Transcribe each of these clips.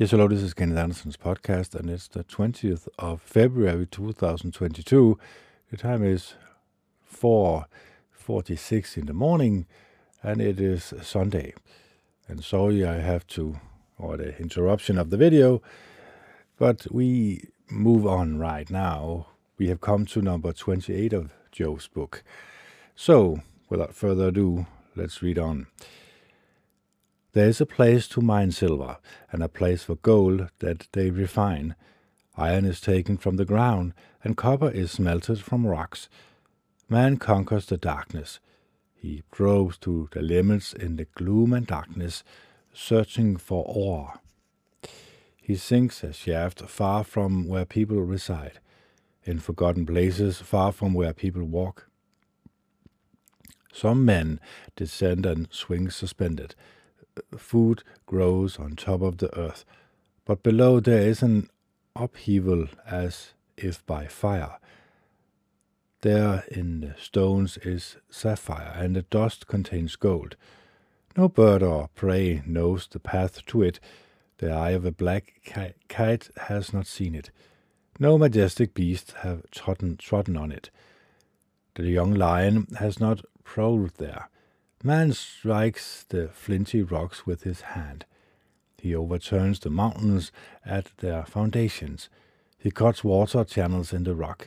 Yes, hello, this is Kenneth Anderson's podcast, and it's the 20th of February 2022. The time is 4:46 in the morning, and it is Sunday. And sorry I have to, or the interruption of the video, but we move on right now. We have come to number 28 of Job's book. So, without further ado, let's read on. There is a place to mine silver, and a place for gold that they refine. Iron is taken from the ground, and copper is smelted from rocks. Man conquers the darkness. He probes to the limits in the gloom and darkness, searching for ore. He sinks a shaft far from where people reside, in forgotten places far from where people walk. Some men descend and swing suspended. Food grows on top of the earth, but below there is an upheaval as if by fire. There in the stones is sapphire, and the dust contains gold. No bird or prey knows the path to it. The eye of a black kite has not seen it. No majestic beasts have trodden on it. The young lion has not prowled there. Man strikes the flinty rocks with his hand. He overturns the mountains at their foundations. He cuts water channels in the rock.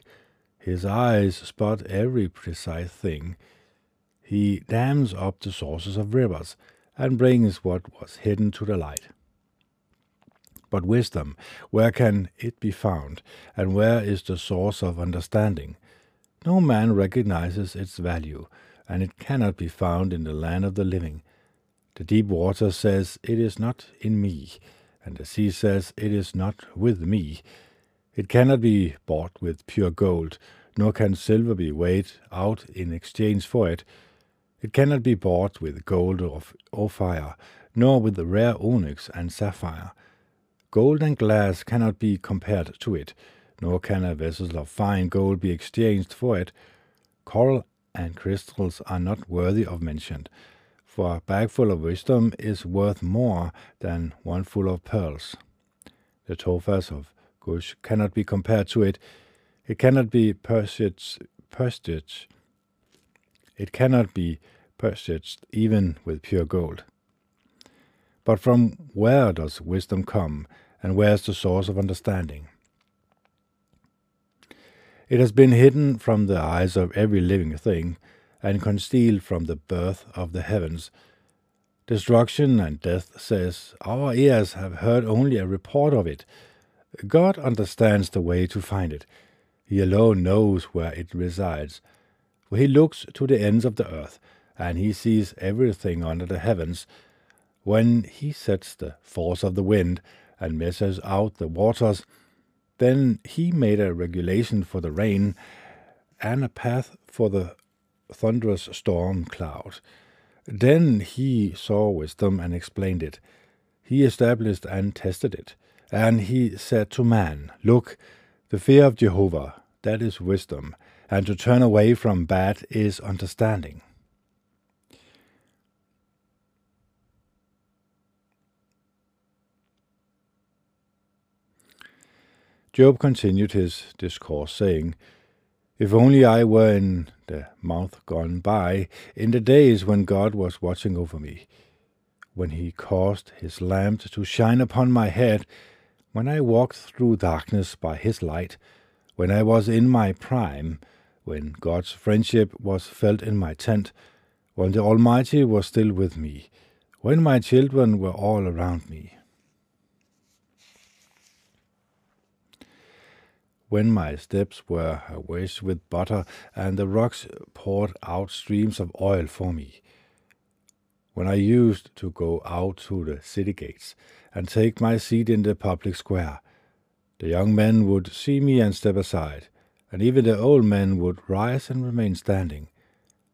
His eyes spot every precise thing. He dams up the sources of rivers and brings what was hidden to the light. But wisdom, where can it be found, and where is the source of understanding? No man recognizes its value, and it cannot be found in the land of the living. The deep water says, "It is not in me," and the sea says, "It is not with me." It cannot be bought with pure gold, nor can silver be weighed out in exchange for it. It cannot be bought with gold of Ophir, nor with the rare onyx and sapphire. Gold and glass cannot be compared to it, nor can a vessel of fine gold be exchanged for it. Coral and crystals are not worthy of mention, for a bag full of wisdom is worth more than one full of pearls. The topaz of Gush cannot be compared to it. It cannot be purchased even with pure gold. But from where does wisdom come, and where is the source of understanding? It has been hidden from the eyes of every living thing, and concealed from the birth of the heavens. Destruction and death says, "Our ears have heard only a report of it." God understands the way to find it. He alone knows where it resides. For he looks to the ends of the earth, and he sees everything under the heavens. When he sets the force of the wind, and measures out the waters, then he made a regulation for the rain, and a path for the thunderous storm cloud. Then he saw wisdom and explained it. He established and tested it. And he said to man, "Look, the fear of Jehovah, that is wisdom, and to turn away from bad is understanding." Job continued his discourse, saying, "If only I were in the month gone by, in the days when God was watching over me, when he caused his lamp to shine upon my head, when I walked through darkness by his light, when I was in my prime, when God's friendship was felt in my tent, when the Almighty was still with me, when my children were all around me, when my steps were awashed with butter, and the rocks poured out streams of oil for me, when I used to go out to the city gates and take my seat in the public square. The young men would see me and step aside, and even the old men would rise and remain standing.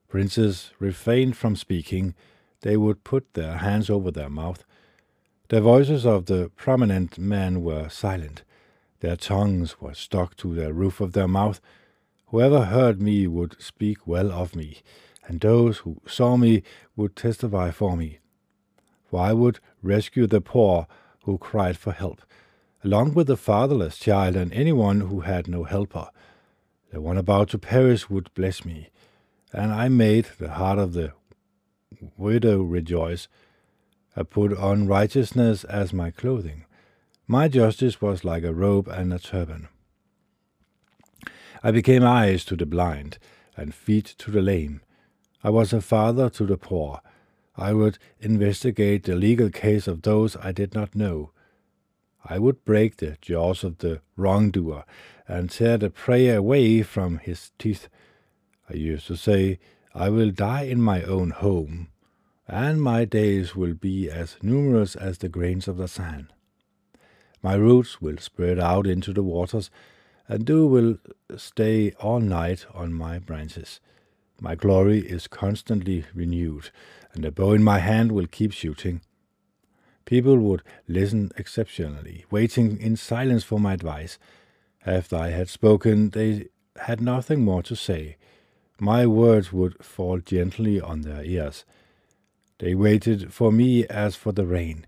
Princes refrained from speaking. They would put their hands over their mouth. The voices of the prominent men were silent. Their tongues were stuck to the roof of their mouth. Whoever heard me would speak well of me, and those who saw me would testify for me. For I would rescue the poor, who cried for help, along with the fatherless child and anyone who had no helper. The one about to perish would bless me, and I made the heart of the widow rejoice. I put on righteousness as my clothing. My justice was like a robe and a turban. I became eyes to the blind, and feet to the lame. I was a father to the poor. I would investigate the legal case of those I did not know. I would break the jaws of the wrongdoer, and tear the prey away from his teeth. I used to say, I will die in my own home, and my days will be as numerous as the grains of the sand. My roots will spread out into the waters, and dew will stay all night on my branches. My glory is constantly renewed, and the bow in my hand will keep shooting. People would listen exceptionally, waiting in silence for my advice. After I had spoken, they had nothing more to say. My words would fall gently on their ears. They waited for me as for the rain.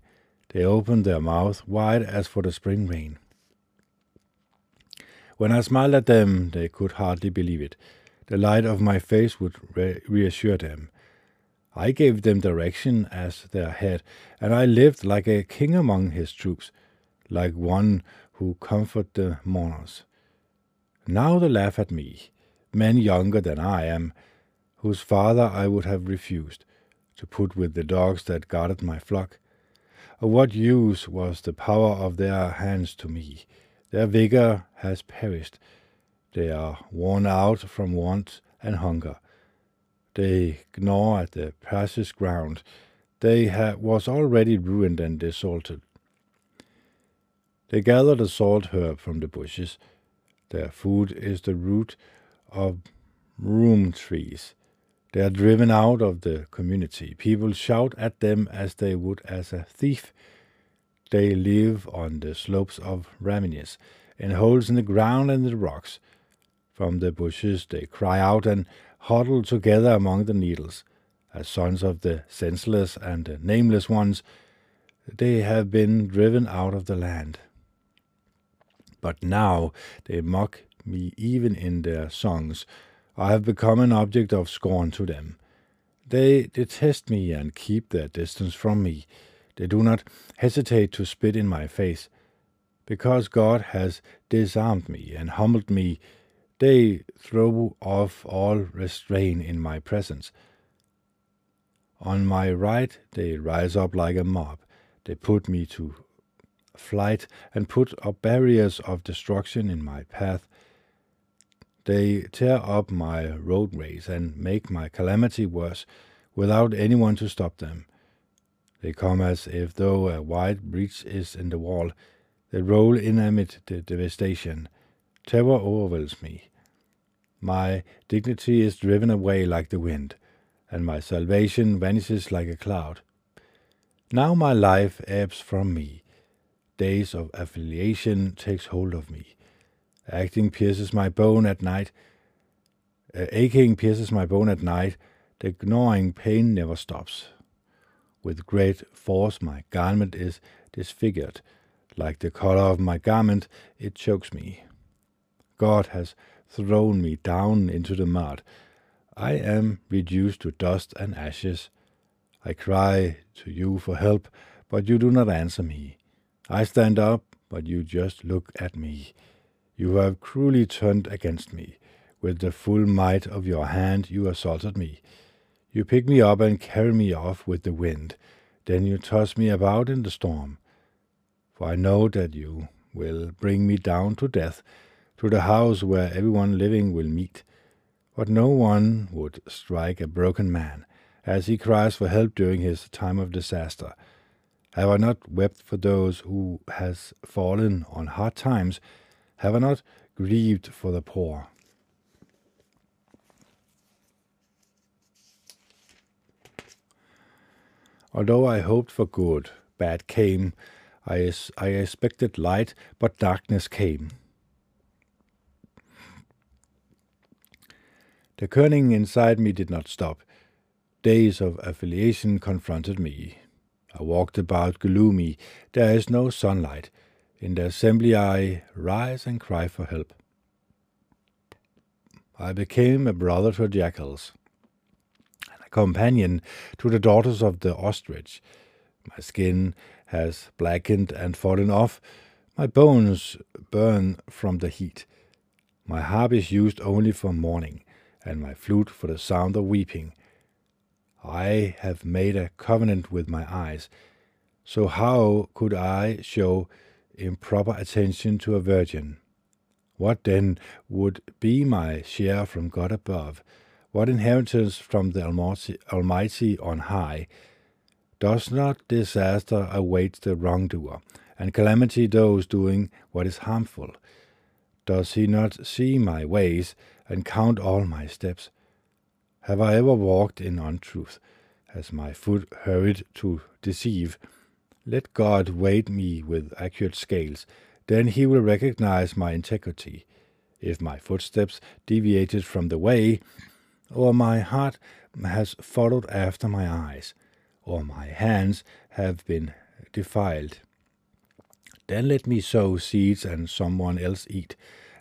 They opened their mouth wide as for the spring rain. When I smiled at them, they could hardly believe it. The light of my face would reassure them. I gave them direction as their head, and I lived like a king among his troops, like one who comforted the mourners. Now they laugh at me, men younger than I am, whose father I would have refused, to put with the dogs that guarded my flock. Of what use was the power of their hands to me? Their vigor has perished. They are worn out from want and hunger. They gnaw at the precious ground. They was already ruined and desolted. They gather the salt herb from the bushes. Their food is the root of broom trees. They are driven out of the community. People shout at them as they would as a thief. They live on the slopes of Raminius, in holes in the ground and the rocks. From the bushes they cry out and huddle together among the needles. As sons of the senseless and the nameless ones, they have been driven out of the land. But now they mock me even in their songs. I have become an object of scorn to them. They detest me and keep their distance from me. They do not hesitate to spit in my face. Because God has disarmed me and humbled me, they throw off all restraint in my presence. On my right they rise up like a mob. They put me to flight and put up barriers of destruction in my path. They tear up my roadways and make my calamity worse, without anyone to stop them. They come as if though a wide breach is in the wall. They roll in amid the devastation. Terror overwhelms me. My dignity is driven away like the wind, and my salvation vanishes like a cloud. Now my life ebbs from me. Days of affliction takes hold of me. Aching pierces my bone at night. The gnawing pain never stops. With great force my garment is disfigured. Like the color of my garment, it chokes me. God has thrown me down into the mud. I am reduced to dust and ashes. I cry to you for help, but you do not answer me. I stand up, but you just look at me. You have cruelly turned against me. With the full might of your hand you assaulted me. You pick me up and carry me off with the wind. Then you toss me about in the storm. For I know that you will bring me down to death, to the house where everyone living will meet. But no one would strike a broken man, as he cries for help during his time of disaster. Have I not wept for those who has fallen on hard times? Have I not grieved for the poor? Although I hoped for good, bad came. I expected light, but darkness came. The yearning inside me did not stop. Days of affliction confronted me. I walked about gloomy, there is no sunlight. In the assembly I rise and cry for help. I became a brother to jackals, and a companion to the daughters of the ostrich. My skin has blackened and fallen off, my bones burn from the heat. My harp is used only for mourning, and my flute for the sound of weeping. I have made a covenant with my eyes, so how could I show improper attention to a virgin? What then would be my share from God above? What inheritance from the Almighty on high? Does not disaster await the wrongdoer, and calamity those doing what is harmful? Does he not see my ways, and count all my steps? Have I ever walked in untruth? Has my foot hurried to deceive? Let God weigh me with accurate scales, then he will recognize my integrity. If my footsteps deviated from the way, or my heart has followed after my eyes, or my hands have been defiled. Then let me sow seeds and someone else eat,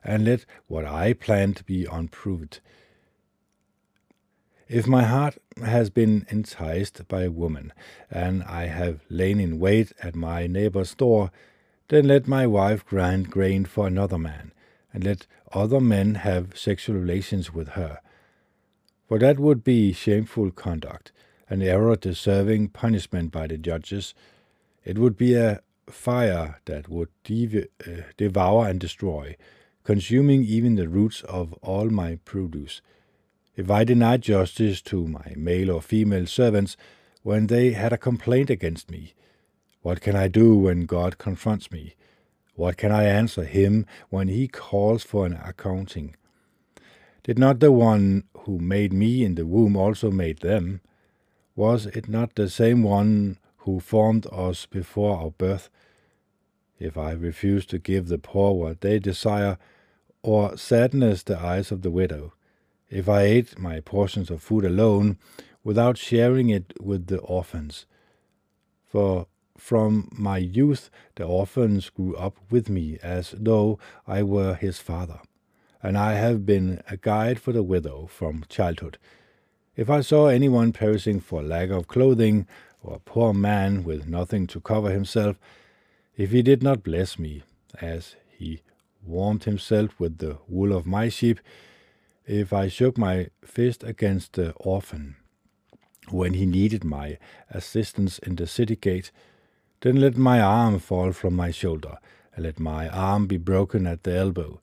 and let what I plant be unproved. If my heart has been enticed by a woman, and I have lain in wait at my neighbor's door, then let my wife grind grain for another man, and let other men have sexual relations with her. For that would be shameful conduct, an error deserving punishment by the judges. It would be a fire that would devour and destroy, consuming even the roots of all my produce. If I denied justice to my male or female servants when they had a complaint against me, what can I do when God confronts me? What can I answer him when he calls for an accounting? Did not the one who made me in the womb also make them? Was it not the same one who formed us before our birth? If I refuse to give the poor what they desire, or sadness the eyes of the widow, if I ate my portions of food alone, without sharing it with the orphans. For from my youth the orphans grew up with me, as though I were his father, and I have been a guide for the widow from childhood. If I saw anyone perishing for lack of clothing, or a poor man with nothing to cover himself, if he did not bless me, as he warmed himself with the wool of my sheep, if I shook my fist against the orphan, when he needed my assistance in the city gate, then let my arm fall from my shoulder, and let my arm be broken at the elbow.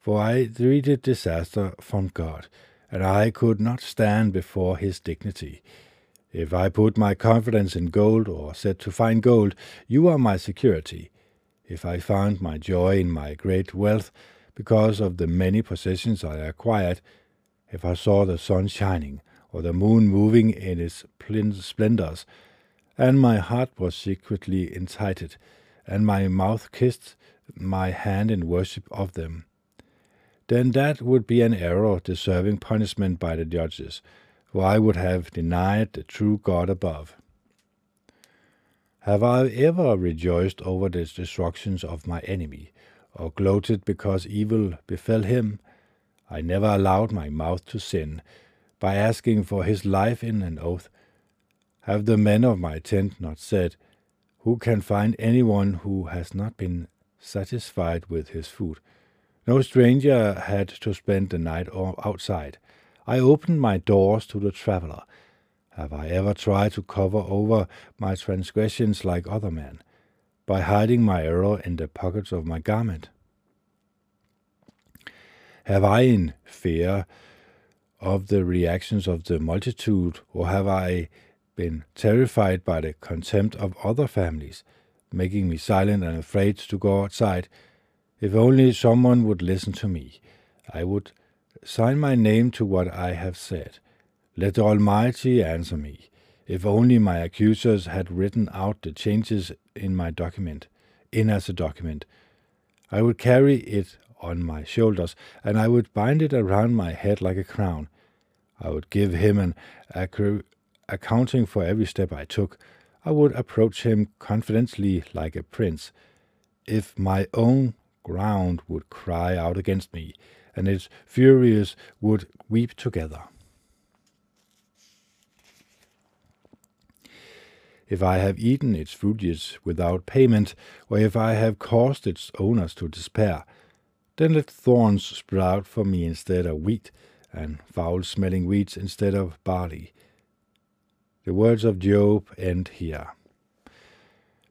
For I dreaded disaster from God, and I could not stand before his dignity. If I put my confidence in gold, or said to find gold, you are my security. If I found my joy in my great wealth, because of the many possessions I acquired, if I saw the sun shining, or the moon moving in its splendors, and my heart was secretly incited, and my mouth kissed my hand in worship of them, then that would be an error deserving punishment by the judges, for I would have denied the true God above. Have I ever rejoiced over the destructions of my enemy, or gloated because evil befell him? I never allowed my mouth to sin, by asking for his life in an oath. Have the men of my tent not said, who can find anyone who has not been satisfied with his food? No stranger had to spend the night outside. I opened my doors to the traveller. Have I ever tried to cover over my transgressions like other men, by hiding my error in the pockets of my garment? Have I, in fear of the reactions of the multitude, or have I been terrified by the contempt of other families, making me silent and afraid to go outside? If only someone would listen to me, I would sign my name to what I have said. Let the Almighty answer me. If only my accusers had written out the changes in my document, I would carry it on my shoulders, and I would bind it around my head like a crown. I would give him an accounting for every step I took. I would approach him confidently like a prince. If my own ground would cry out against me, and its furies would weep together. If I have eaten its fruitage without payment, or if I have caused its owners to despair, then let thorns sprout for me instead of wheat, and foul-smelling weeds instead of barley. The words of Job end here.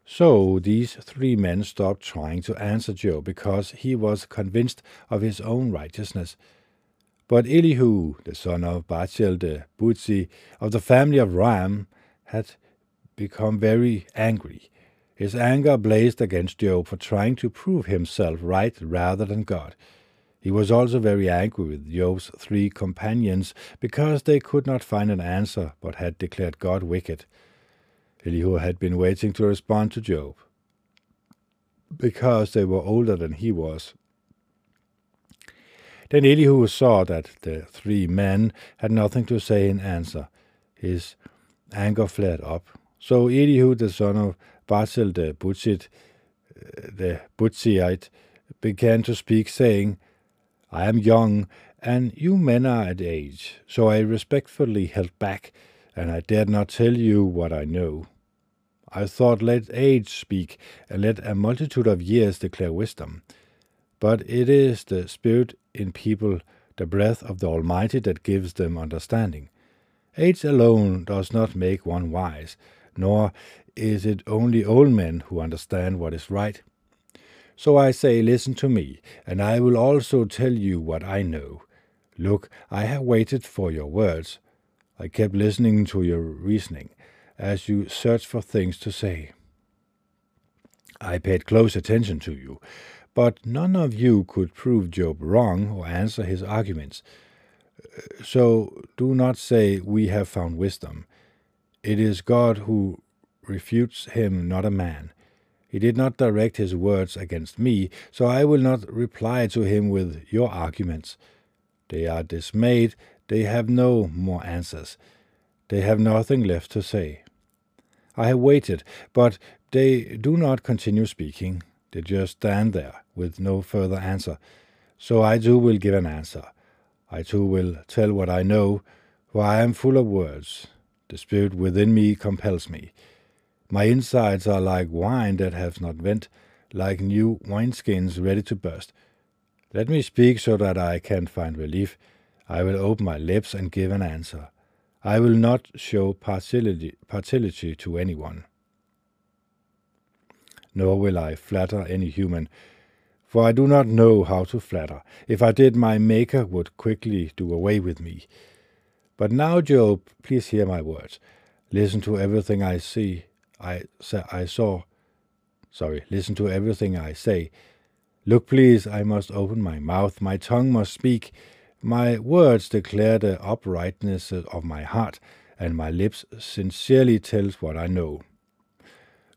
So these three men stopped trying to answer Job, because he was convinced of his own righteousness. But Elihu, the son of Barachel the Buzite, of the family of Ram, had become very angry. His anger blazed against Job for trying to prove himself right rather than God. He was also very angry with Job's three companions, because they could not find an answer, but had declared God wicked. Elihu had been waiting to respond to Job, because they were older than he was. Then Elihu saw that the three men had nothing to say in answer. His anger flared up. So Elihu, the son of Barachel the Buzite, began to speak, saying, "I am young, and you men are at age, so I respectfully held back, and I dared not tell you what I know. I thought, let age speak, and let a multitude of years declare wisdom. But it is the spirit in people, the breath of the Almighty, that gives them understanding. Age alone does not make one wise, nor is it only old men who understand what is right. So I say, listen to me, and I will also tell you what I know. Look, I have waited for your words. I kept listening to your reasoning, as you searched for things to say. I paid close attention to you, but none of you could prove Job wrong or answer his arguments. So do not say, we have found wisdom. It is God who refutes him, not a man. He did not direct his words against me, so I will not reply to him with your arguments. They are dismayed, they have no more answers. They have nothing left to say. I have waited, but they do not continue speaking. They just stand there, with no further answer. So I too will give an answer. I too will tell what I know, for I am full of words. The spirit within me compels me. My insides are like wine that has not vent, like new wineskins ready to burst. Let me speak so that I can find relief. I will open my lips and give an answer. I will not show partiality to anyone, nor will I flatter any human. For I do not know how to flatter. If I did, my Maker would quickly do away with me. But now, Job, please hear my words. Listen to everything I say. Look, please, I must open my mouth. My tongue must speak. My words declare the uprightness of my heart, and my lips sincerely tells what I know.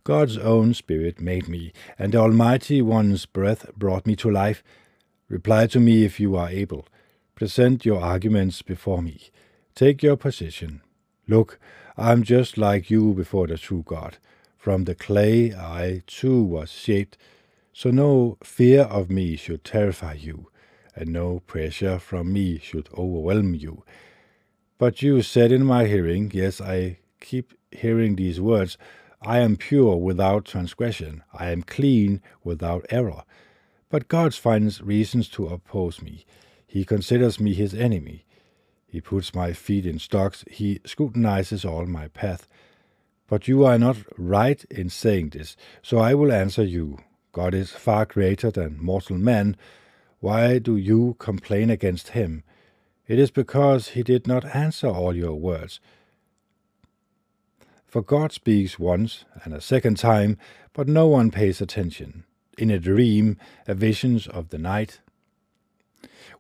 God's own spirit made me, and the Almighty One's breath brought me to life. Reply to me if you are able. Present your arguments before me. Take your position. Look, I am just like you before the true God. From the clay I too was shaped, so no fear of me should terrify you, and no pressure from me should overwhelm you. But you said in my hearing, yes, I keep hearing these words, I am pure without transgression, I am clean without error. But God finds reasons to oppose me. He considers me his enemy. He puts my feet in stocks, he scrutinizes all my path. But you are not right in saying this, so I will answer you. God is far greater than mortal man. Why do you complain against him? It is because he did not answer all your words. For God speaks once and a second time, but no one pays attention. In a dream, a vision of the night,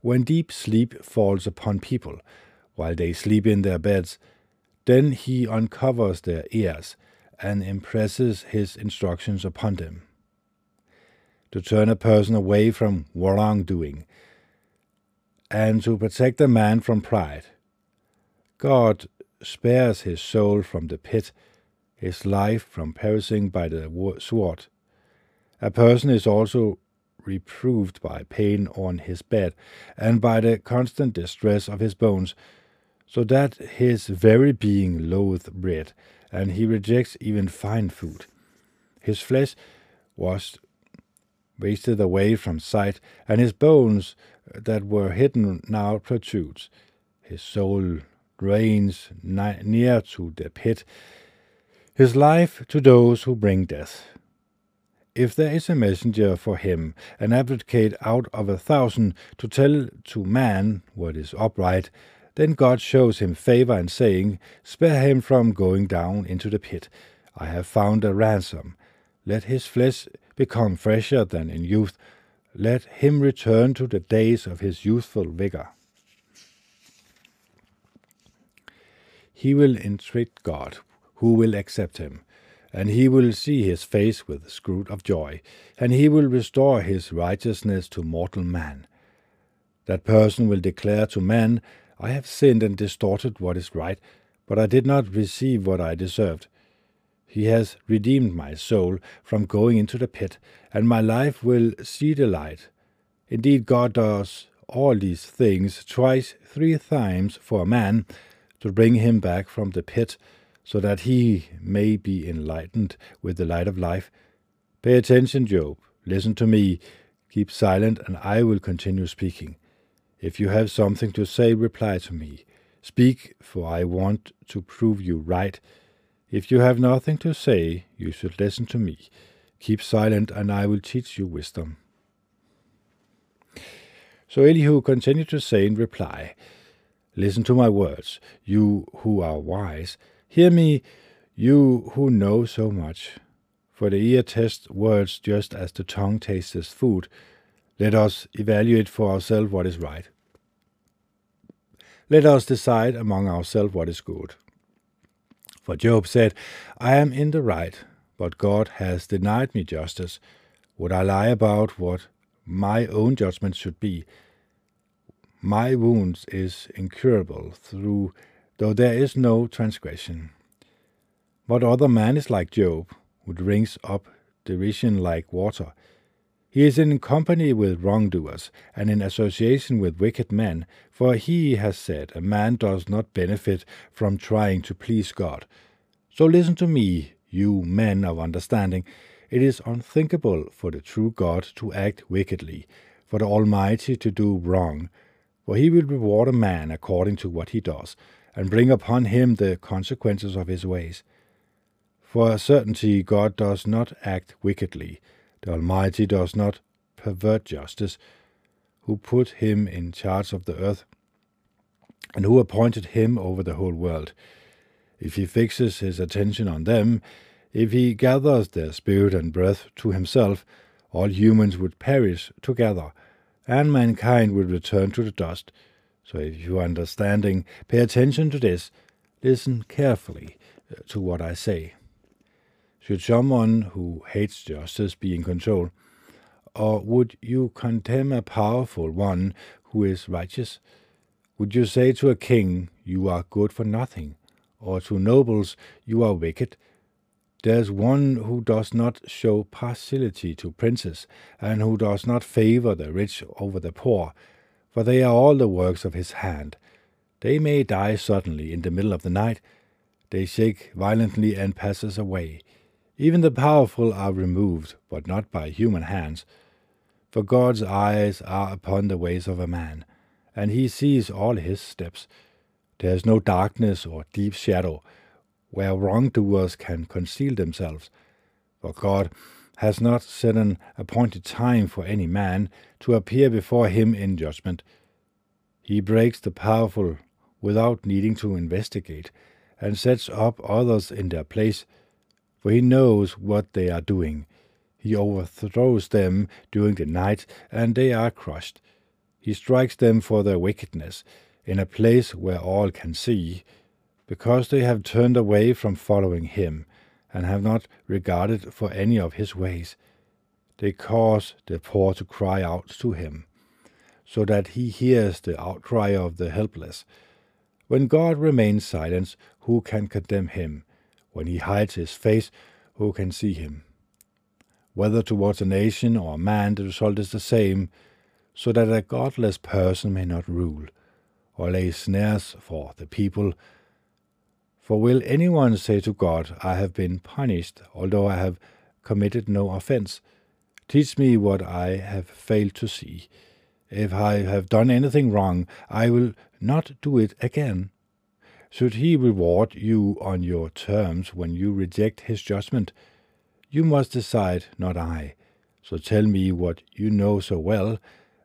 when deep sleep falls upon people, while they sleep in their beds, then he uncovers their ears and impresses his instructions upon them, to turn a person away from wrongdoing and to protect a man from pride. God spares his soul from the pit. his life from perishing by the sword. A person is also reproved by pain on his bed, and by the constant distress of his bones, so that his very being loathes bread, and he rejects even fine food. His flesh was wasted away from sight, and his bones that were hidden now protrudes. His soul drains near to the pit, his life to those who bring death. If there is a messenger for him, an advocate out of 1,000, to tell to man what is upright, then God shows him favor in saying, "Spare him from going down into the pit. I have found a ransom. Let his flesh become fresher than in youth. Let him return to the days of his youthful vigor." He will entreat God, who will accept him, and he will see his face with the scroot of joy, and he will restore his righteousness to mortal man. That person will declare to man, "I have sinned and distorted what is right, but I did not receive what I deserved. He has redeemed my soul from going into the pit, and my life will see the light." Indeed, God does all these things twice, three times for a man, to bring him back from the pit, so that he may be enlightened with the light of life. Pay attention, Job. Listen to me. Keep silent, and I will continue speaking. If you have something to say, reply to me. Speak, for I want to prove you right. If you have nothing to say, you should listen to me. Keep silent, and I will teach you wisdom. So Elihu continued to say in reply, "Listen to my words, you who are wise. Hear me, you who know so much. For the ear tests words just as the tongue tastes food. Let us evaluate for ourselves what is right. Let us decide among ourselves what is good." For Job said, "I am in the right, but God has denied me justice. Would I lie about what my own judgment should be? My wounds is incurable, though there is no transgression. What other man is like Job, who drinks up derision like water? He is in company with wrongdoers, and in association with wicked men, for he has said, 'A man does not benefit from trying to please God.' So listen to me, you men of understanding. It is unthinkable for the true God to act wickedly, for the Almighty to do wrong, for he will reward a man according to what he does, and bring upon him the consequences of his ways. For a certainty, God does not act wickedly. The Almighty does not pervert justice, who put him in charge of the earth, and who appointed him over the whole world. If he fixes his attention on them, if he gathers their spirit and breath to himself, all humans would perish together, and mankind would return to the dust. So if you are understanding, pay attention to this. Listen carefully to what I say. Should someone who hates justice be in control? Or would you condemn a powerful one who is righteous? Would you say to a king, 'You are good for nothing,' or to nobles, 'You are wicked'? There is one who does not show partiality to princes, and who does not favor the rich over the poor, for they are all the works of his hand. They may die suddenly in the middle of the night. They shake violently and passes away. Even the powerful are removed, but not by human hands. For God's eyes are upon the ways of a man, and he sees all his steps. There is no darkness or deep shadow, where wrongdoers can conceal themselves. For God has not set an appointed time for any man to appear before him in judgment. He breaks the powerful without needing to investigate, and sets up others in their place, for he knows what they are doing. He overthrows them during the night, and they are crushed. He strikes them for their wickedness, in a place where all can see, because they have turned away from following him, and have not regarded for any of his ways. They cause the poor to cry out to him, so that he hears the outcry of the helpless. When God remains silent, who can condemn him? When he hides his face, who can see him? Whether towards a nation or a man, the result is the same, so that a godless person may not rule, or lay snares for the people. For will anyone say to God, I have been punished, although I have committed no offence? Teach me what I have failed to see. If I have done anything wrong, I will not do it again. Should he reward you on your terms when you reject his judgment? You must decide, not I. So tell me what you know so well.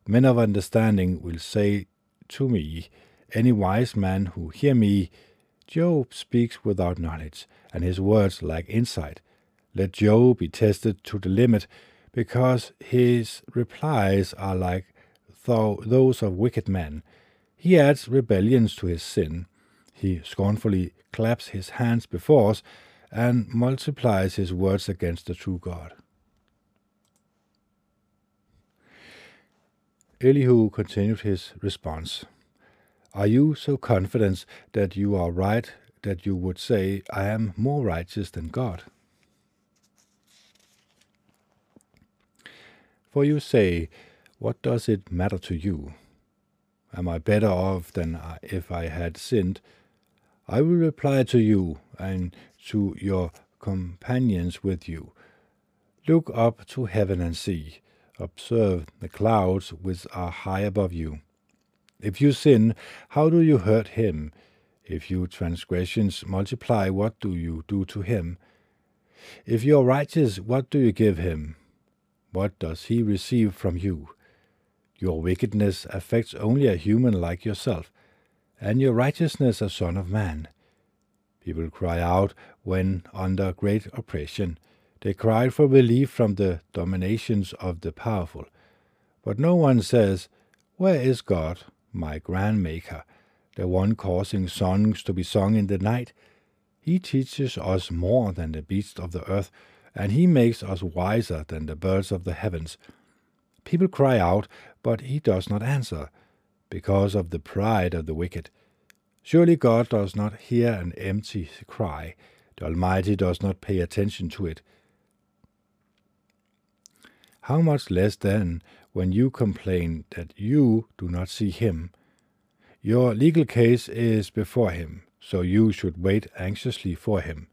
Men of understanding will say to me, any wise man who hear me, Job speaks without knowledge, and his words lack insight. Let Job be tested to the limit, because his replies are like those of wicked men. He adds rebellions to his sin. He scornfully claps his hands before us, and multiplies his words against the true God. Elihu continued his response. Are you so confident that you are right that you would say, I am more righteous than God? For you say, what does it matter to you? Am I better off than if I had sinned? I will reply to you and to your companions with you. Look up to heaven and see. Observe the clouds which are high above you. If you sin, how do you hurt him? If your transgressions multiply, what do you do to him? If you are righteous, what do you give him? What does he receive from you? Your wickedness affects only a human like yourself, and your righteousness a son of man. People cry out when under great oppression. They cry for relief from the dominations of the powerful. But no one says, where is God, my grand maker, the one causing songs to be sung in the night? He teaches us more than the beasts of the earth, and he makes us wiser than the birds of the heavens. People cry out, but he does not answer, because of the pride of the wicked. Surely God does not hear an empty cry. The Almighty does not pay attention to it. How much less then when you complain that you do not see him? Your legal case is before him, so you should wait anxiously for him.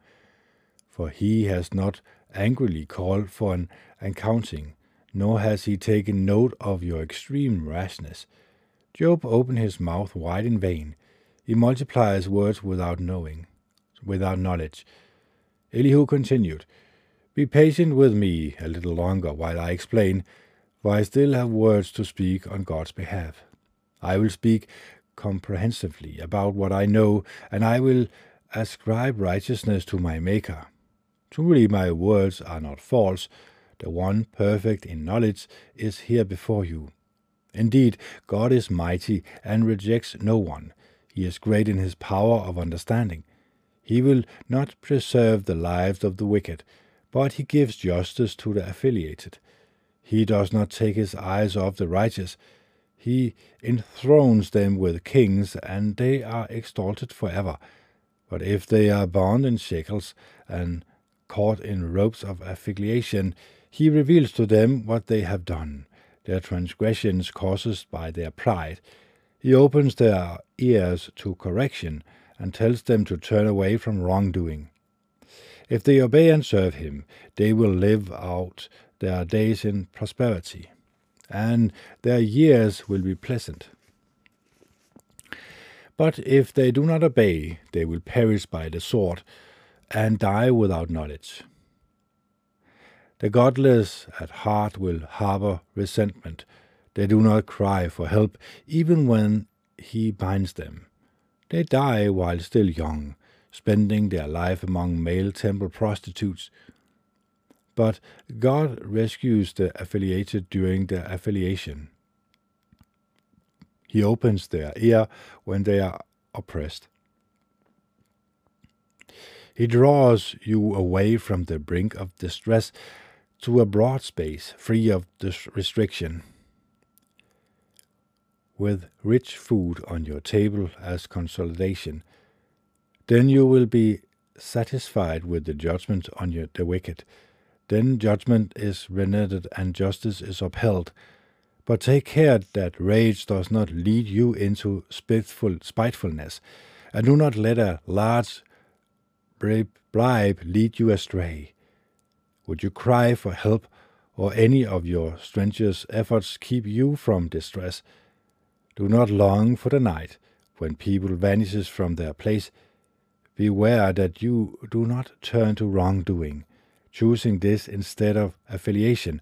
For he has not angrily called for an accounting, nor has he taken note of your extreme rashness. Job opened his mouth wide in vain. He multiplies words without knowledge. Elihu continued, be patient with me a little longer while I explain, for I still have words to speak on God's behalf. I will speak comprehensively about what I know, and I will ascribe righteousness to my Maker. Truly my words are not false. The one perfect in knowledge is here before you. Indeed, God is mighty and rejects no one. He is great in his power of understanding. He will not preserve the lives of the wicked, but he gives justice to the affiliated. He does not take his eyes off the righteous. He enthrones them with kings, and they are exalted forever. But if they are bound in shackles and caught in ropes of affliction, he reveals to them what they have done, their transgressions caused by their pride. He opens their ears to correction, and tells them to turn away from wrongdoing. If they obey and serve him, they will live out their days in prosperity, and their years will be pleasant. But if they do not obey, they will perish by the sword, and die without knowledge. The godless at heart will harbor resentment. They do not cry for help, even when he binds them. They die while still young, spending their life among male temple prostitutes. But God rescues the affiliated during their affiliation. He opens their ear when they are oppressed. He draws you away from the brink of distress to a broad space, free of restriction, with rich food on your table as consolation. Then you will be satisfied with the judgment on the wicked. Then judgment is rendered and justice is upheld. But take care that rage does not lead you into spitefulness, and do not let a large bribe lead you astray. Would you cry for help, or any of your strenuous efforts keep you from distress? Do not long for the night, when people vanishes from their place. Beware that you do not turn to wrongdoing, choosing this instead of affiliation.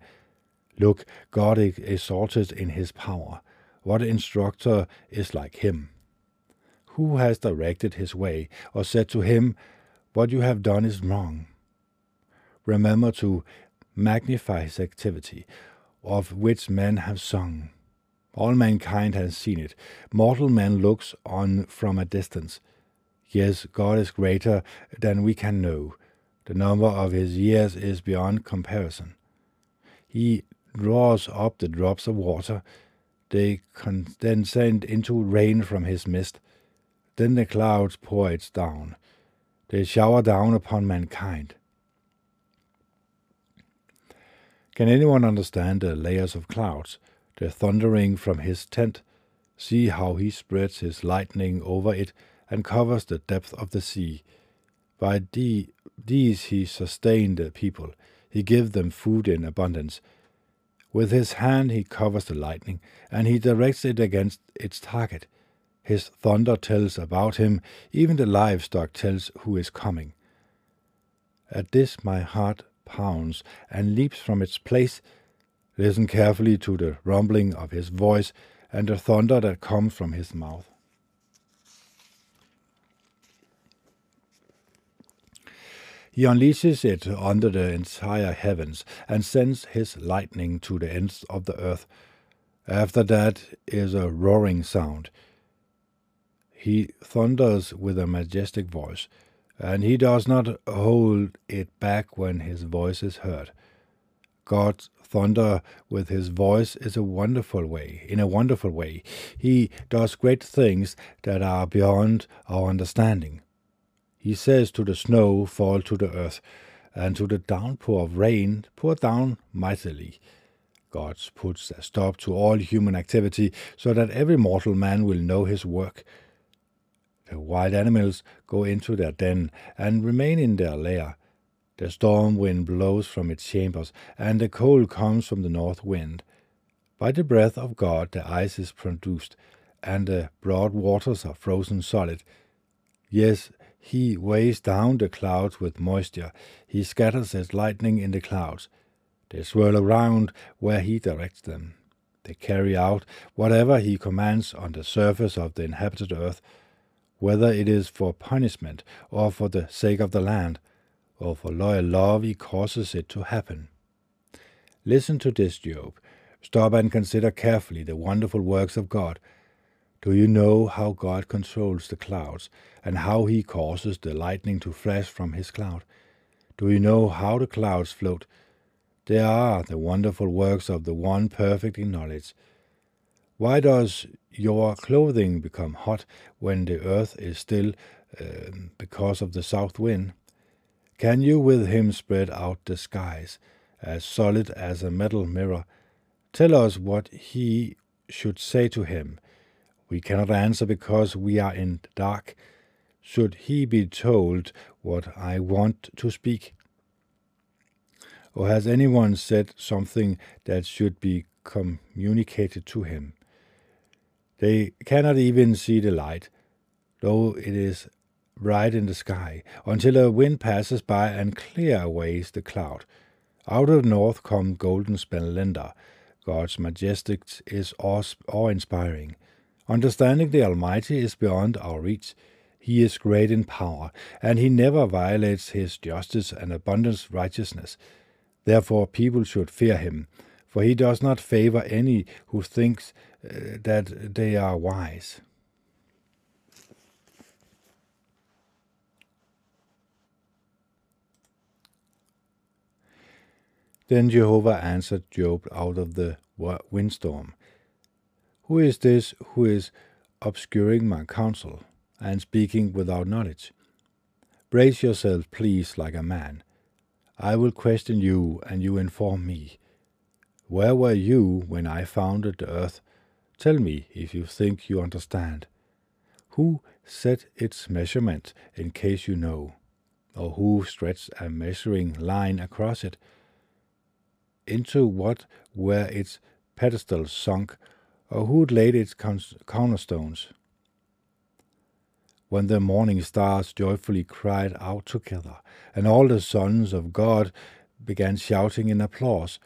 Look, God is exalted in his power. What instructor is like him? Who has directed his way, or said to him, "What you have done is wrong"? Remember to magnify his activity, of which men have sung. All mankind has seen it. Mortal man looks on from a distance. Yes, God is greater than we can know. The number of his years is beyond comparison. He draws up the drops of water. They condensate into rain from his mist. Then the clouds pour it down. They shower down upon mankind. Can anyone understand the layers of clouds, the thundering from his tent? See how he spreads his lightning over it and covers the depth of the sea. By these he sustained the people. He gives them food in abundance. With his hand he covers the lightning, and he directs it against its target. His thunder tells about him, even the livestock tells who is coming. At this my heart pounds and leaps from its place. Listen carefully to the rumbling of his voice and the thunder that comes from his mouth. He unleashes it under the entire heavens and sends his lightning to the ends of the earth. After that is a roaring sound. He thunders with a majestic voice, and he does not hold it back when his voice is heard. God's thunder with his voice is a wonderful way. In a wonderful way, he does great things that are beyond our understanding. He says to the snow, fall to the earth, and to the downpour of rain, pour down mightily. God puts a stop to all human activity, so that every mortal man will know his work. The wild animals go into their den and remain in their lair. The storm wind blows from its chambers, and the cold comes from the north wind. By the breath of God the ice is produced, and the broad waters are frozen solid. Yes, he weighs down the clouds with moisture. He scatters his lightning in the clouds. They swirl around where he directs them. They carry out whatever he commands on the surface of the inhabited earth, whether it is for punishment, or for the sake of the land, or for loyal love he causes it to happen. Listen to this, Job. Stop and consider carefully the wonderful works of God. Do you know how God controls the clouds, and how he causes the lightning to flash from his cloud? Do you know how the clouds float? They are the wonderful works of the one perfect in knowledge. Why does your clothing become hot when the earth is still because of the south wind? Can you with him spread out the skies, as solid as a metal mirror? Tell us what he should say to him. We cannot answer because we are in the dark. Should he be told what I want to speak? Or has anyone said something that should be communicated to him? They cannot even see the light, though it is bright in the sky, until a wind passes by and clears away the cloud. Out of the north comes golden splendor. God's majesty is awe-inspiring. Understanding the Almighty is beyond our reach. He is great in power, and he never violates his justice and abundant righteousness. Therefore people should fear him, for he does not favor any who thinks that they are wise. Then Jehovah answered Job out of the windstorm. Who is this who is obscuring my counsel, and speaking without knowledge? Brace yourself, please, like a man. I will question you, and you inform me. Where were you when I founded the earth? Tell me, if you think you understand. Who set its measurement, in case you know? Or who stretched a measuring line across it? Into what were its pedestals sunk, or who laid its cornerstones? When the morning stars joyfully cried out together, and all the sons of God began shouting in applause,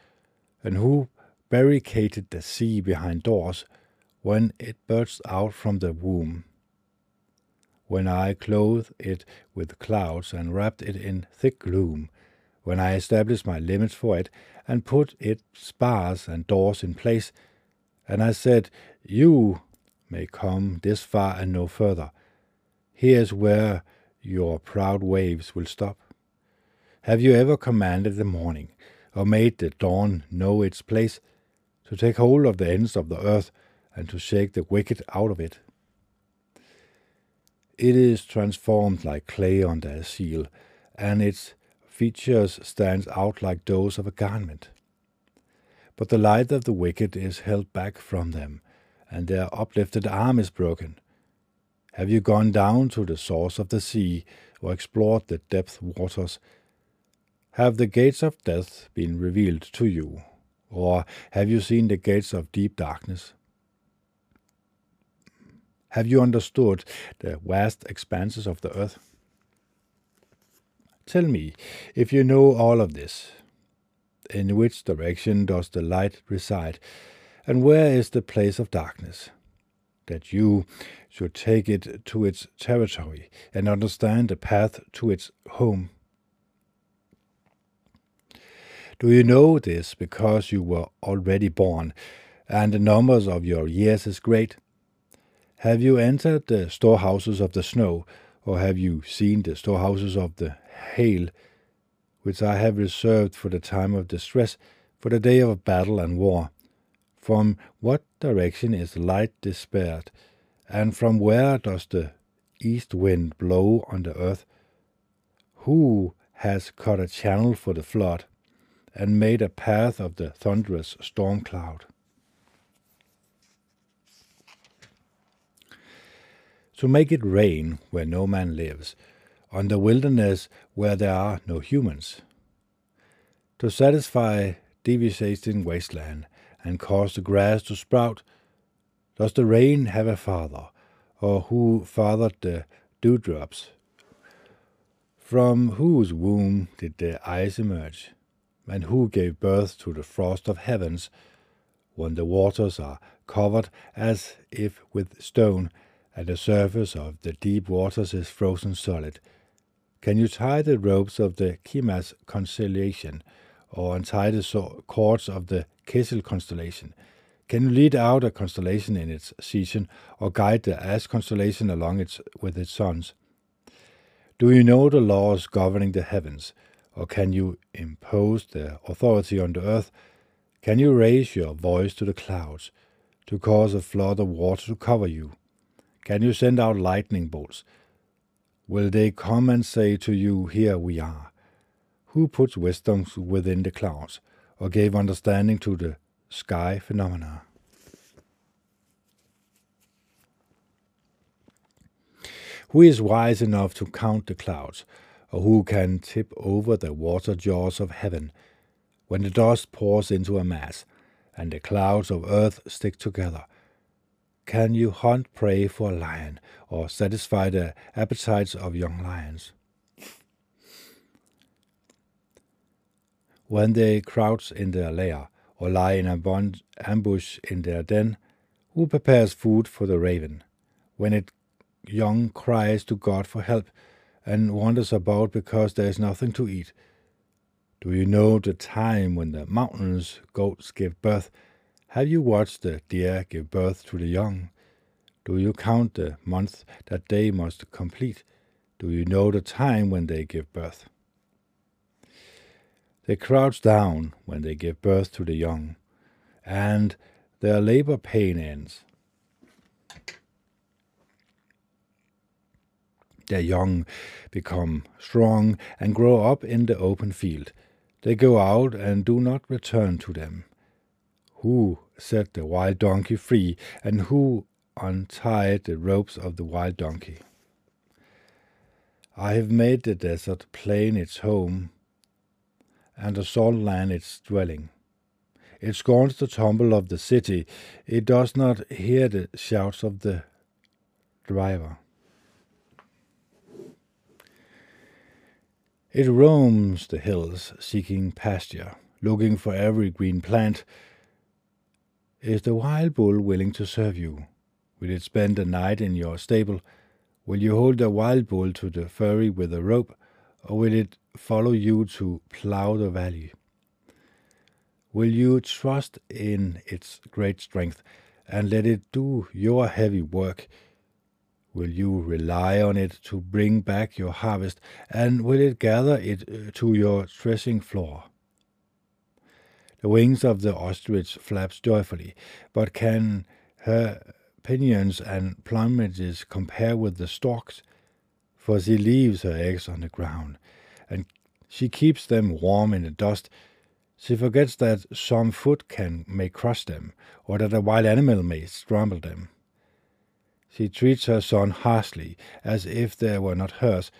and who barricaded the sea behind doors, when it burst out from the womb? When I clothed it with clouds and wrapped it in thick gloom, when I established my limits for it, and put its bars and doors in place, and I said, You may come this far and no further. Here's where your proud waves will stop. Have you ever commanded the morning, or made the dawn know its place, to take hold of the ends of the earth, and to shake the wicked out of it? It is transformed like clay under a seal, and its features stand out like those of a garment. But the light of the wicked is held back from them, and their uplifted arm is broken. Have you gone down to the source of the sea, or explored the depth waters? Have the gates of death been revealed to you, or have you seen the gates of deep darkness? Have you understood the vast expanses of the earth? Tell me, if you know all of this, in which direction does the light reside, and where is the place of darkness? That you should take it to its territory, and understand the path to its home. Do you know this because you were already born, and the numbers of your years is great? Have you entered the storehouses of the snow, or have you seen the storehouses of the hail, which I have reserved for the time of distress, for the day of battle and war? From what direction is light dispersed, and from where does the east wind blow on the earth? Who has cut a channel for the flood, and made a path of the thunderous storm cloud? To make it rain where no man lives, on the wilderness where there are no humans, to satisfy devastating wasteland, and cause the grass to sprout? Does the rain have a father, or who fathered the dewdrops? From whose womb did the ice emerge, and who gave birth to the frost of heavens, when the waters are covered as if with stone, and the surface of the deep waters is frozen solid? Can you tie the ropes of the Kimas conciliation, or untie the cords of the Kesel constellation? Can you lead out a constellation in its season, or guide the Ash constellation along with its suns? Do you know the laws governing the heavens, or can you impose their authority on the earth? Can you raise your voice to the clouds, to cause a flood of water to cover you? Can you send out lightning bolts? Will they come and say to you, Here we are? Who puts wisdom within the clouds, or gave understanding to the sky phenomena? Who is wise enough to count the clouds, or who can tip over the water jaws of heaven, when the dust pours into a mass, and the clouds of earth stick together? Can you hunt prey for a lion, or satisfy the appetites of young lions? When they crouch in their lair, or lie in ambush in their den, who prepares food for the raven, when its young cries to God for help, and wanders about because there is nothing to eat? Do you know the time when the mountains goats give birth? Have you watched the deer give birth to the young? Do you count the month that they must complete? Do you know the time when they give birth? They crouch down when they give birth to the young, and their labor pain ends. Their young become strong and grow up in the open field. They go out and do not return to them. Who set the wild donkey free, and who untied the ropes of the wild donkey? I have made the desert plain its home, and the salt land its dwelling. It scorns the tumble of the city. It does not hear the shouts of the driver. It roams the hills, seeking pasture, looking for every green plant. Is the wild bull willing to serve you? Will it spend the night in your stable? Will you hold the wild bull to the ferry with a rope, or will it follow you to plough the valley? Will you trust in its great strength, and let it do your heavy work? Will you rely on it to bring back your harvest, and will it gather it to your threshing floor? The wings of the ostrich flaps joyfully, but can her pinions and plumages compare with the stork's? For she leaves her eggs on the ground, and she keeps them warm in the dust. She forgets that some foot may crush them, or that a wild animal may trample them. She treats her son harshly, as if they were not hers.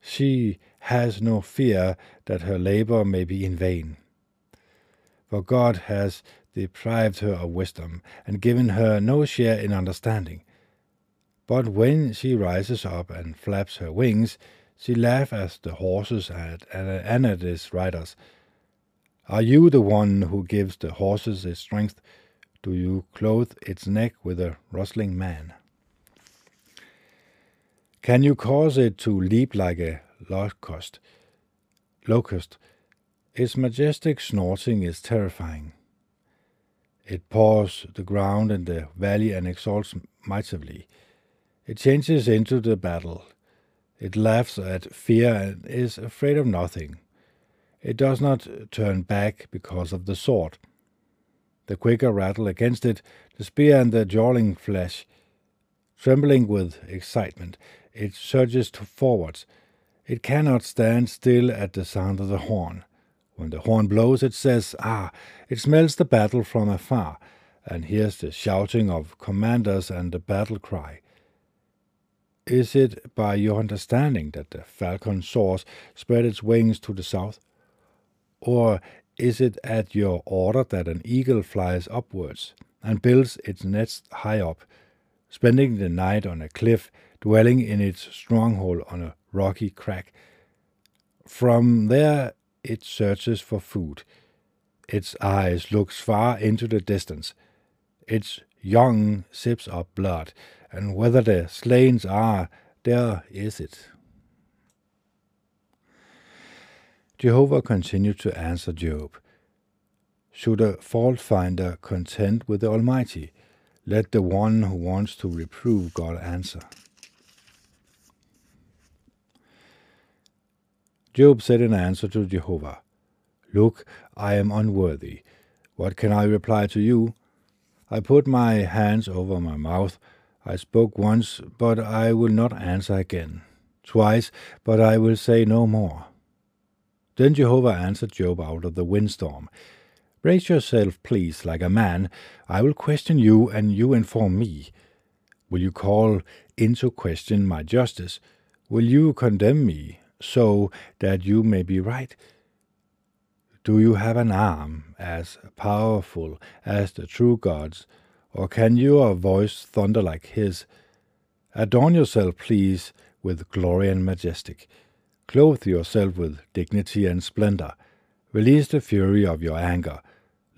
She has no fear that her labor may be in vain. For God has deprived her of wisdom, and given her no share in understanding. But when she rises up and flaps her wings, she laughs at the horses and at its riders. Are you the one who gives the horses its strength? Do you clothe its neck with a rustling man? Can you cause it to leap like a locust? Its majestic snorting is terrifying. It paws the ground in the valley and exults mightily. It changes into the battle. It laughs at fear and is afraid of nothing. It does not turn back because of the sword. The quicker rattle against it, the spear and the jarring flesh. Trembling with excitement, it surges forwards. It cannot stand still at the sound of the horn. When the horn blows, it says, "Ah!" It smells the battle from afar, and hears the shouting of commanders and the battle cry. Is it by your understanding that the falcon soars, spread its wings to the south? Or is it at your order that an eagle flies upwards, and builds its nest high up, spending the night on a cliff, dwelling in its stronghold on a rocky crag? From there it searches for food. Its eyes look far into the distance. Its young sips up blood, and whether the slain are, there is it. Jehovah continued to answer Job. Should a fault finder contend with the Almighty? Let the one who wants to reprove God answer. Job said in answer to Jehovah, "Look, I am unworthy. What can I reply to you? I put my hands over my mouth. I spoke once, but I will not answer again. Twice, but I will say no more." Then Jehovah answered Job out of the windstorm, "Raise yourself, please, like a man. I will question you, and you inform me. Will you call into question my justice? Will you condemn me, so that you may be right? Do you have an arm as powerful as the true God's, or can your voice thunder like his? Adorn yourself, please, with glory and majestic. Clothe yourself with dignity and splendor. Release the fury of your anger.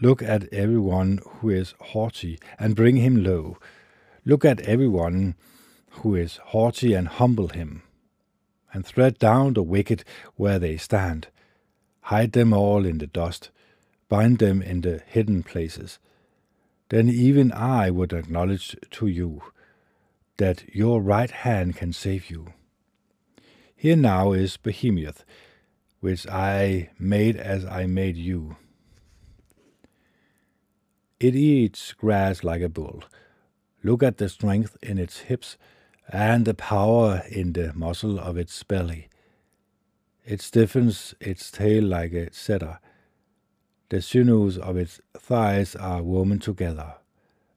Look at everyone who is haughty, and bring him low. Look at everyone who is haughty, and humble him, and tread down the wicked where they stand. Hide them all in the dust. Bind them in the hidden places. Then even I would acknowledge to you that your right hand can save you. Here now is Behemoth, which I made as I made you. It eats grass like a bull. Look at the strength in its hips, and the power in the muscle of its belly. It stiffens its tail like a setter. The sinews of its thighs are woven together.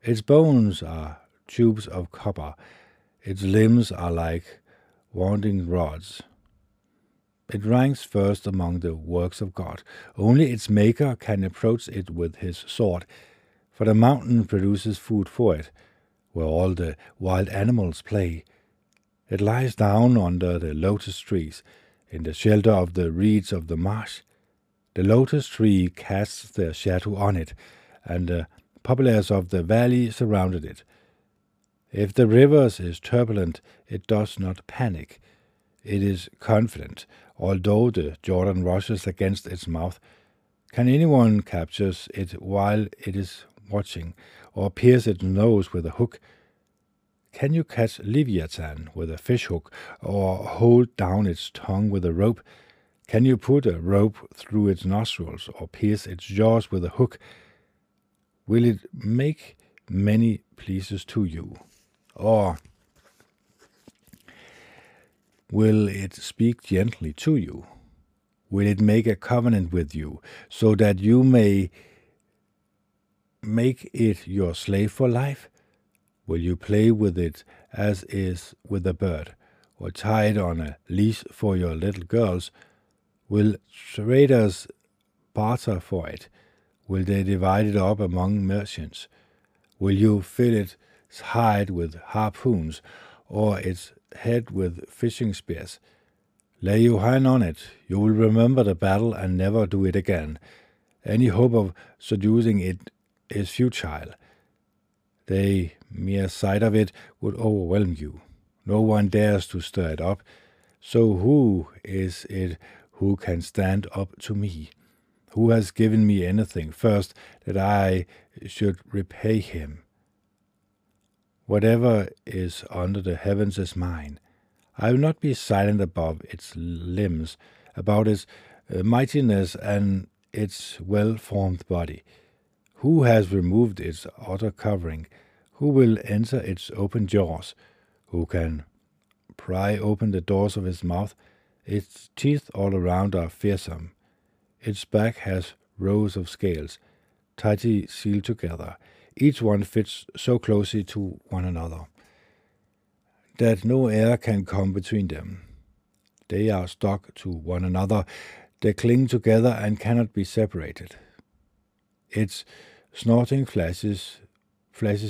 Its bones are tubes of copper. Its limbs are like winding rods. It ranks first among the works of God. Only its maker can approach it with his sword, for the mountain produces food for it, where all the wild animals play. It lies down under the lotus trees, in the shelter of the reeds of the marsh. The lotus tree casts their shadow on it, and the poplars of the valley surrounded it. If the rivers is turbulent, it does not panic. It is confident, although the Jordan rushes against its mouth. Can anyone capture it while it is watching, or pierce its nose with a hook? Can you catch Leviathan with a fishhook, or hold down its tongue with a rope? Can you put a rope through its nostrils, or pierce its jaws with a hook? Will it make many pleases to you? Or will it speak gently to you? Will it make a covenant with you, so that you may make it your slave for life? Will you play with it as is with a bird, or tie it on a leash for your little girls? Will traders barter for it? Will they divide it up among merchants? Will you fill its hide with harpoons, or its head with fishing spears? Lay your hand on it. You will remember the battle and never do it again. Any hope of seducing it is futile. The mere sight of it would overwhelm you. No one dares to stir it up. So who is it who can stand up to me? Who has given me anything first that I should repay him? Whatever is under the heavens is mine. I will not be silent above its limbs, about its mightiness and its well-formed body. Who has removed its outer covering? Who will enter its open jaws? Who can pry open the doors of its mouth? Its teeth all around are fearsome. Its back has rows of scales, tightly sealed together. Each one fits so closely to one another that no air can come between them. They are stuck to one another. They cling together and cannot be separated. Its snorting flashes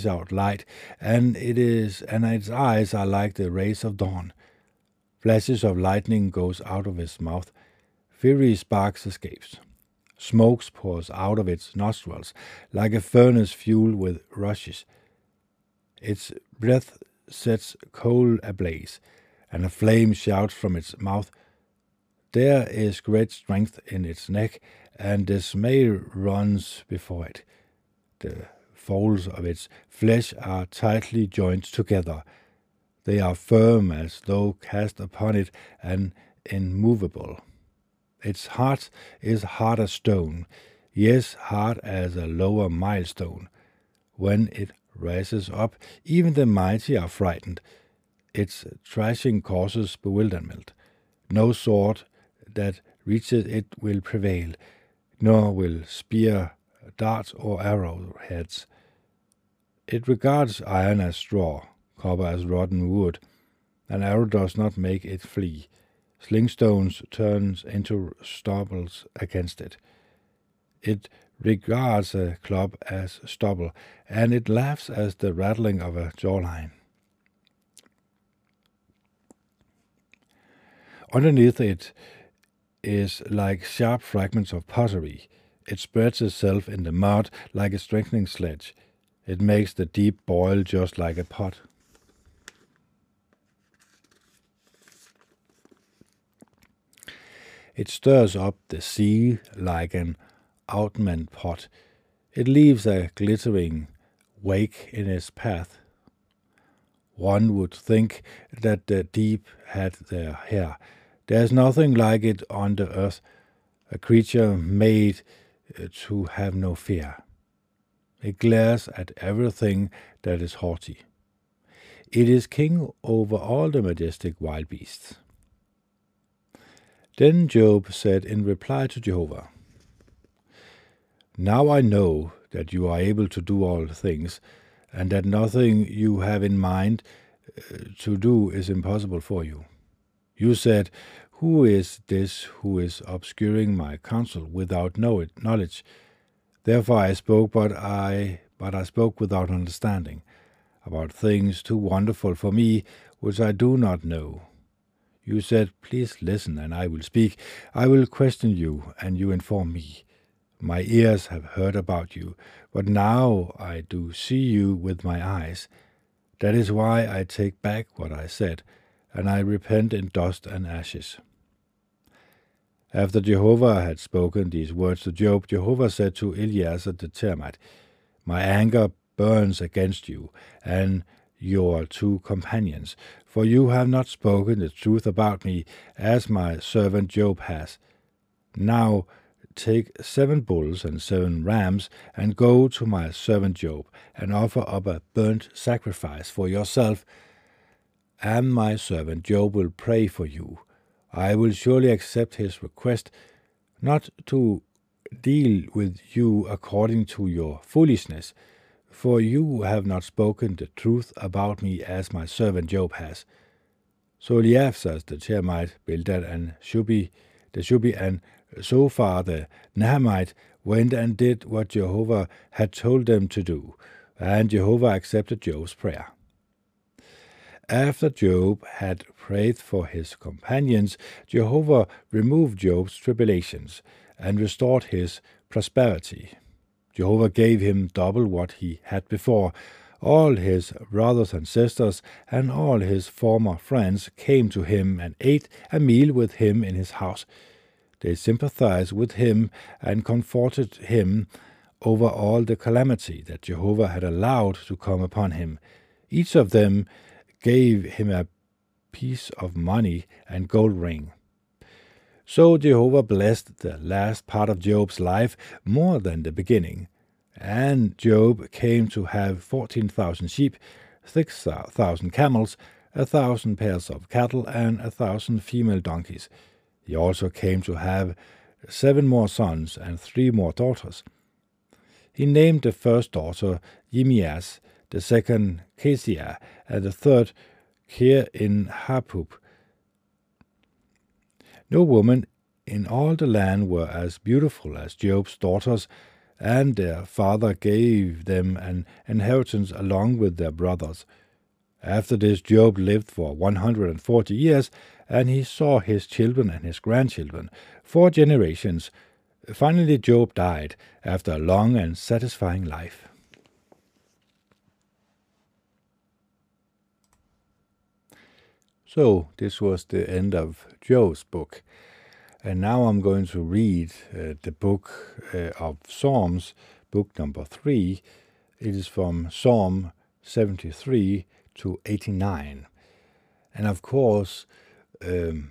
out light, and its eyes are like the rays of dawn. Flashes of lightning goes out of its mouth. Fiery sparks escapes. Smoke pours out of its nostrils, like a furnace fueled with rushes. Its breath sets coal ablaze, and a flame shouts from its mouth. There is great strength in its neck, and dismay runs before it. The folds of its flesh are tightly joined together. They are firm as though cast upon it and immovable. Its heart is hard as stone, yes, hard as a lower milestone. When it rises up, even the mighty are frightened. Its thrashing causes bewilderment. No sword that reaches it will prevail, nor will spear, dart, or arrowheads. It regards iron as straw, copper as rotten wood. An arrow does not make it flee. Slingstones turns into stubbles against it. It regards a club as stubble, and it laughs as the rattling of a jawline. Underneath it is like sharp fragments of pottery. It spreads itself in the mud like a strengthening sledge. It makes the deep boil just like a pot. It stirs up the sea like an oatmeal pot. It leaves a glittering wake in its path. One would think that the deep had their hair. There is nothing like it on the earth, a creature made to have no fear. It glares at everything that is haughty. It is king over all the majestic wild beasts. Then Job said in reply to Jehovah, Now I know that you are able to do all things, and that nothing you have in mind to do is impossible for you. You said, Who is this who is obscuring my counsel without knowledge? Therefore I spoke, but I spoke without understanding, about things too wonderful for me, which I do not know. You said, Please listen, and I will speak. I will question you, and you inform me. My ears have heard about you, but now I do see you with my eyes. That is why I take back what I said, and I repent in dust and ashes. After Jehovah had spoken these words to Job, Jehovah said to Eleazar the Temanite, My anger burns against you and your two companions, for you have not spoken the truth about me, as my servant Job has. Now take 7 bulls and 7 rams, and go to my servant Job, and offer up a burnt sacrifice for yourself, and my servant Job will pray for you. I will surely accept his request, not to deal with you according to your foolishness, for you have not spoken the truth about me as my servant Job has. So Eliphaz the Temanite, Bildad and Shubi and Zophar the Naamathite went and did what Jehovah had told them to do, and Jehovah accepted Job's prayer. After Job had prayed for his companions, Jehovah removed Job's tribulations and restored his prosperity. Jehovah gave him double what he had before. All his brothers and sisters and all his former friends came to him and ate a meal with him in his house. They sympathized with him and comforted him over all the calamity that Jehovah had allowed to come upon him. Each of them gave him a piece of money and gold ring. So Jehovah blessed the last part of Job's life more than the beginning, and Job came to have 14,000 sheep, 6,000 camels, 1,000 pairs of cattle, and 1,000 female donkeys. He also came to have 7 more sons and 3 more daughters. He named the first daughter Yemias, the second Keziah, and the third Kir-in-Hapub. No woman in all the land were as beautiful as Job's daughters, and their father gave them an inheritance along with their brothers. After this, Job lived for 140 years, and he saw his children and his grandchildren, 4 generations. Finally, Job died after a long and satisfying life. So, this was the end of Job's book. And now I'm going to read the book of Psalms, book number 3. It is from Psalm 73 to 89. And of course, in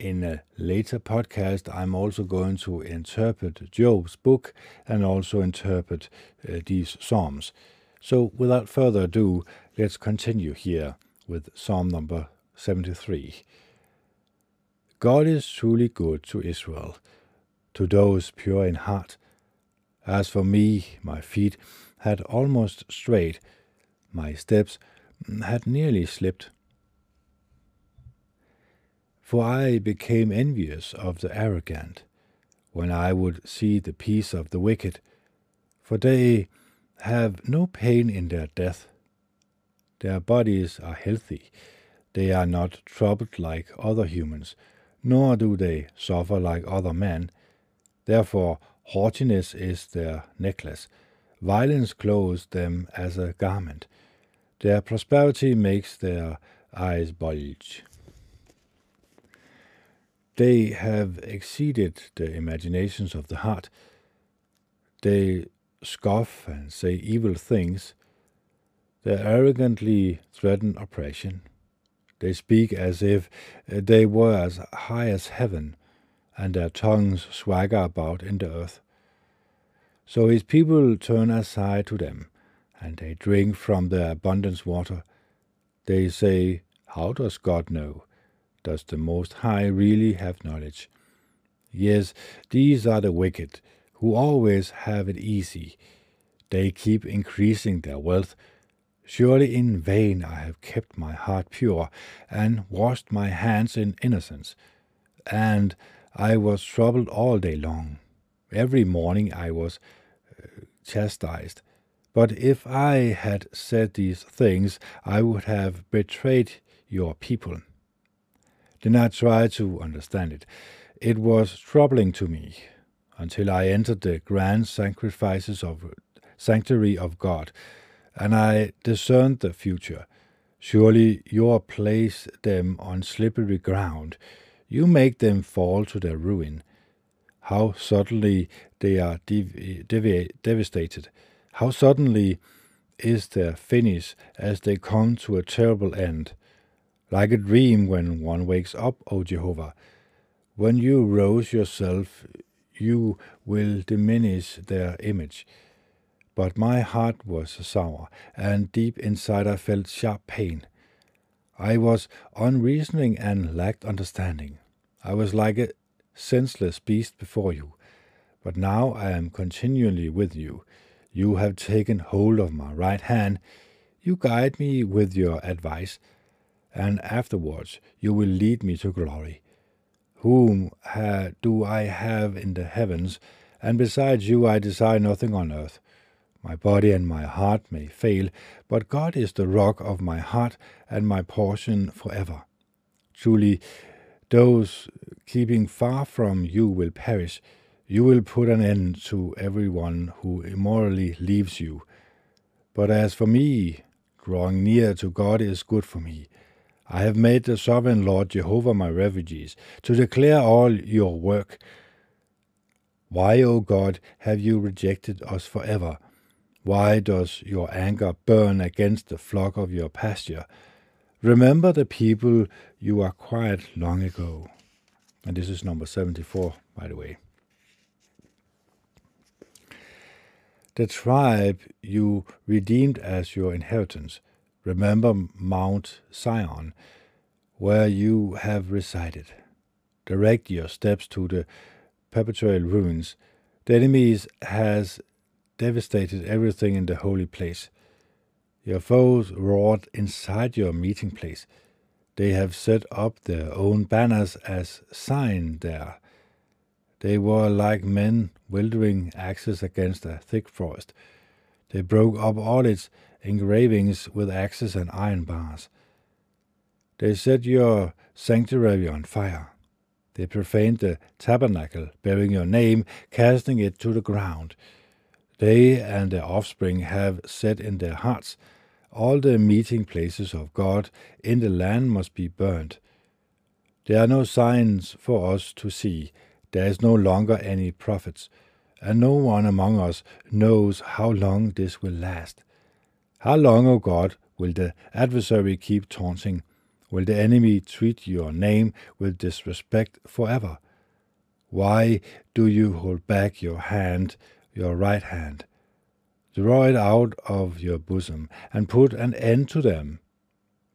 a later podcast, I'm also going to interpret Job's book and also interpret these Psalms. So, without further ado, let's continue here with Psalm number 73. God is truly good to Israel, to those pure in heart. As for me, my feet had almost strayed, my steps had nearly slipped. For I became envious of the arrogant, when I would see the peace of the wicked, for they have no pain in their death. Their bodies are healthy. They are not troubled like other humans, nor do they suffer like other men. Therefore, haughtiness is their necklace. Violence clothes them as a garment. Their prosperity makes their eyes bulge. They have exceeded the imaginations of the heart. They scoff and say evil things. They arrogantly threaten oppression. They speak as if they were as high as heaven, and their tongues swagger about in the earth. So his people turn aside to them, and they drink from their abundant water. They say, "How does God know? Does the Most High really have knowledge?" Yes, these are the wicked, who always have it easy. They keep increasing their wealth. Surely in vain I have kept my heart pure, and washed my hands in innocence. And I was troubled all day long. Every morning I was chastised. But if I had said these things, I would have betrayed your people. Then I tried to understand it. It was troubling to me, until I entered the grand sanctuary of God, and I discerned the future. Surely you place them on slippery ground. You make them fall to their ruin. How suddenly they are devastated. How suddenly is their finish as they come to a terrible end. Like a dream when one wakes up, O Jehovah. When you rouse yourself, you will diminish their image. But my heart was sour, and deep inside I felt sharp pain. I was unreasoning and lacked understanding. I was like a senseless beast before you. But now I am continually with you. You have taken hold of my right hand. You guide me with your advice, and afterwards you will lead me to glory. Whom do I have in the heavens, and besides you I desire nothing on earth. My body and my heart may fail, but God is the rock of my heart and my portion forever. Truly, those keeping far from you will perish. You will put an end to everyone who immorally leaves you. But as for me, drawing near to God is good for me. I have made the sovereign Lord Jehovah my refuge, to declare all your work. Why, O God, have you rejected us forever? Why does your anger burn against the flock of your pasture? Remember the people you acquired long ago. And this is number 74, by the way. The tribe you redeemed as your inheritance. Remember Mount Zion, where you have resided. Direct your steps to the perpetual ruins. The enemy has devastated everything in the holy place. Your foes roared inside your meeting place. They have set up their own banners as sign there. They were like men wielding axes against a thick forest. They broke up all its engravings with axes and iron bars. They set your sanctuary on fire. They profaned the tabernacle, bearing your name, casting it to the ground. They and their offspring have said in their hearts, all the meeting places of God in the land must be burned. There are no signs for us to see. There is no longer any prophets, and no one among us knows how long this will last. How long, O God, will the adversary keep taunting? Will the enemy treat your name with disrespect forever? Why do you hold back your hand? Your right hand. Draw it out of your bosom, and put an end to them.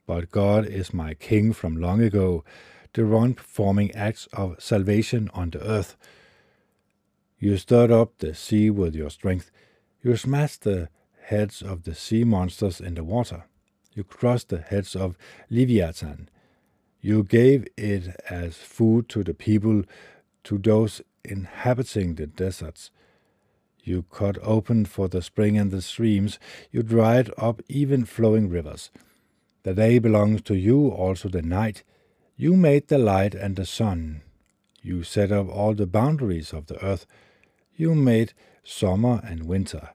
But God is my King from long ago, the one performing acts of salvation on the earth. You stirred up the sea with your strength. You smashed the heads of the sea monsters in the water. You crushed the heads of Leviathan. You gave it as food to the people, to those inhabiting the deserts. You cut open for the spring and the streams, you dried up even flowing rivers. The day belongs to you, also the night. You made the light and the sun. You set up all the boundaries of the earth. You made summer and winter.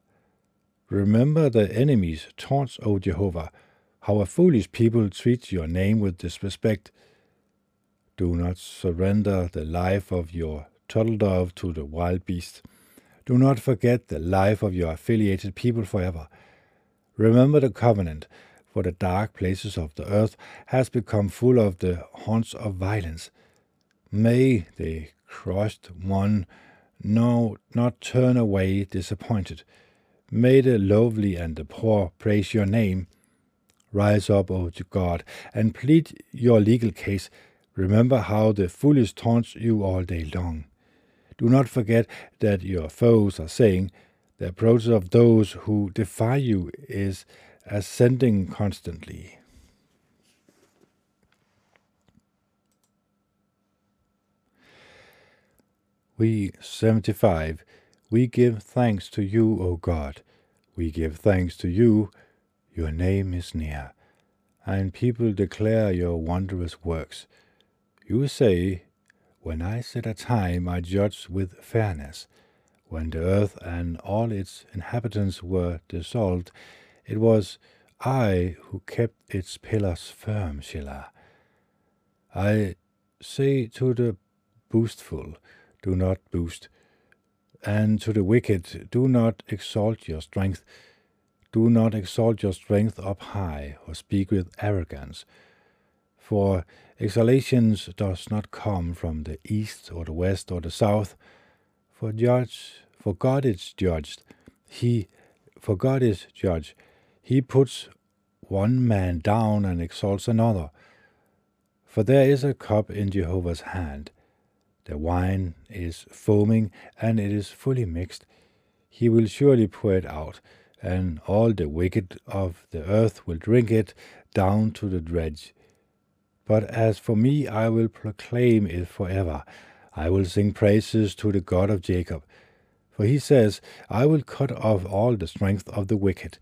Remember the enemy's taunts, O Jehovah, how a foolish people treat your name with disrespect. Do not surrender the life of your turtle dove to the wild beast. Do not forget the life of your affiliated people forever. Remember the covenant, for the dark places of the earth has become full of the haunts of violence. May the crushed one not turn away disappointed. May the lowly and the poor praise your name. Rise up, O God, and plead your legal case. Remember how the foolish taunts you all day long. Do not forget that your foes are saying, the approach of those who defy you is ascending constantly. We 75. We give thanks to you, O God. We give thanks to you. Your name is near, and people declare your wondrous works. You say, when I set a time, I judged with fairness. When the earth and all its inhabitants were dissolved, it was I who kept its pillars firm, Selah. I say to the boastful, do not boast, and to the wicked, do not exalt your strength. Do not exalt your strength up high, or speak with arrogance. For exhalations does not come from the east, or the west, or the south. For God is judged. He puts one man down and exalts another. For there is a cup in Jehovah's hand. The wine is foaming, and it is fully mixed. He will surely pour it out, and all the wicked of the earth will drink it down to the dregs. But as for me, I will proclaim it forever. I will sing praises to the God of Jacob. For he says, I will cut off all the strength of the wicked,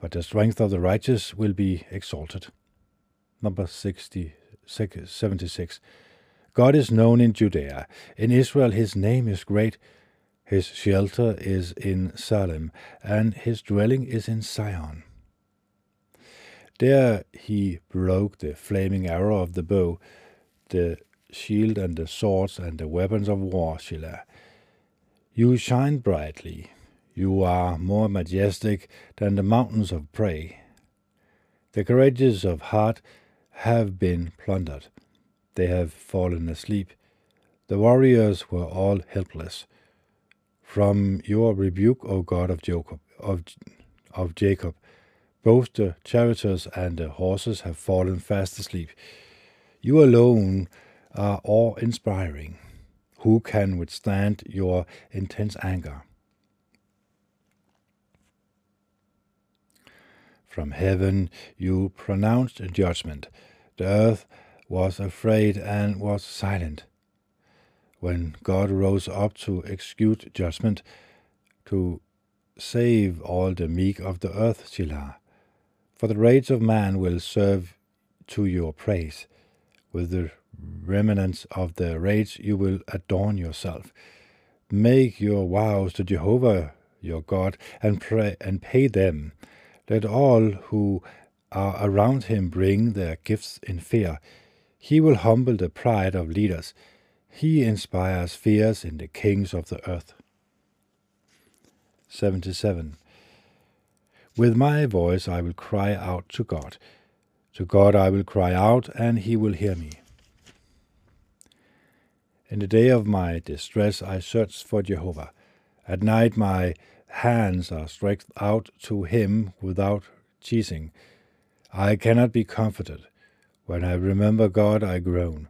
but the strength of the righteous will be exalted. Number 76. God is known in Judea. In Israel his name is great. His shelter is in Salem, and his dwelling is in Zion. There he broke the flaming arrow of the bow, the shield and the swords and the weapons of war, Selah. You shine brightly. You are more majestic than the mountains of prey. The courageous of heart have been plundered. They have fallen asleep. The warriors were all helpless. From your rebuke, O God of Jacob, both the chariots and the horses have fallen fast asleep. You alone are awe-inspiring. Who can withstand your intense anger? From heaven you pronounced judgment. The earth was afraid and was silent. When God rose up to execute judgment, to save all the meek of the earth, Selah. For the rage of man will serve to your praise. With the remnants of the rage you will adorn yourself. Make your vows to Jehovah your God, and pray and pay them. Let all who are around him bring their gifts in fear. He will humble the pride of leaders. He inspires fears in the kings of the earth. 77. With my voice I will cry out to God. To God I will cry out, and he will hear me. In the day of my distress I searched for Jehovah. At night my hands are stretched out to him without ceasing. I cannot be comforted. When I remember God, I groan.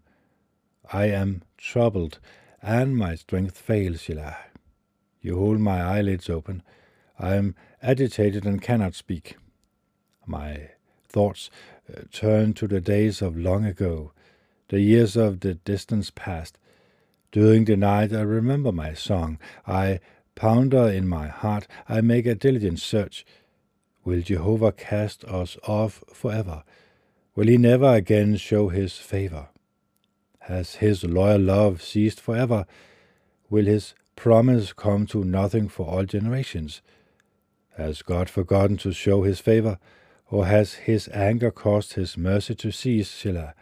I am troubled, and my strength fails, Selah. You hold my eyelids open. I am agitated and cannot speak. My thoughts turn to the days of long ago, the years of the distance past. During the night I remember my song. I ponder in my heart. I make a diligent search. Will Jehovah cast us off forever? Will he never again show his favor? Has his loyal love ceased forever? Will his promise come to nothing for all generations? Has God forgotten to show his favor, or has his anger caused his mercy to cease, Selah?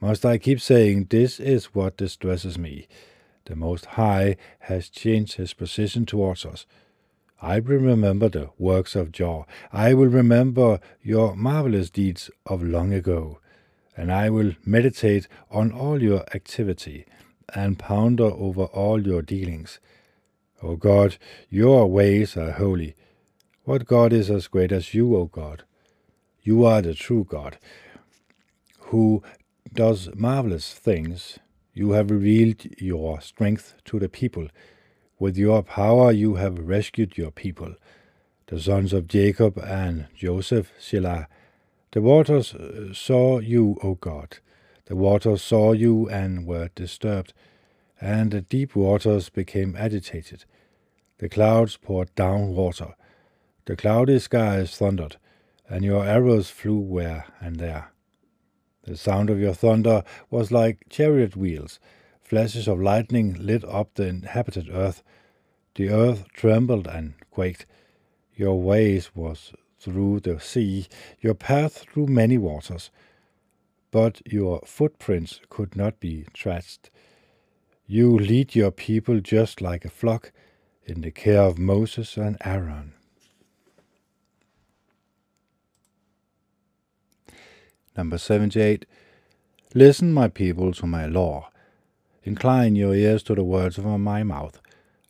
Must I keep saying, this is what distresses me? The Most High has changed his position towards us. I will remember the works of Job. I will remember your marvelous deeds of long ago. And I will meditate on all your activity, and ponder over all your dealings. O God, your ways are holy. What God is as great as you, O God? You are the true God, who does marvelous things. You have revealed your strength to the people. With your power you have rescued your people, the sons of Jacob and Joseph, Selah. The waters saw you, O God. The waters saw you and were disturbed, and the deep waters became agitated. The clouds poured down water. The cloudy skies thundered, and your arrows flew where and there. The sound of your thunder was like chariot wheels. Flashes of lightning lit up the inhabited earth. The earth trembled and quaked. Your ways was through the sea, your path through many waters. But your footprints could not be traced. You lead your people just like a flock, in the care of Moses and Aaron. Number 78. Listen, my people, to my law. Incline your ears to the words of my mouth.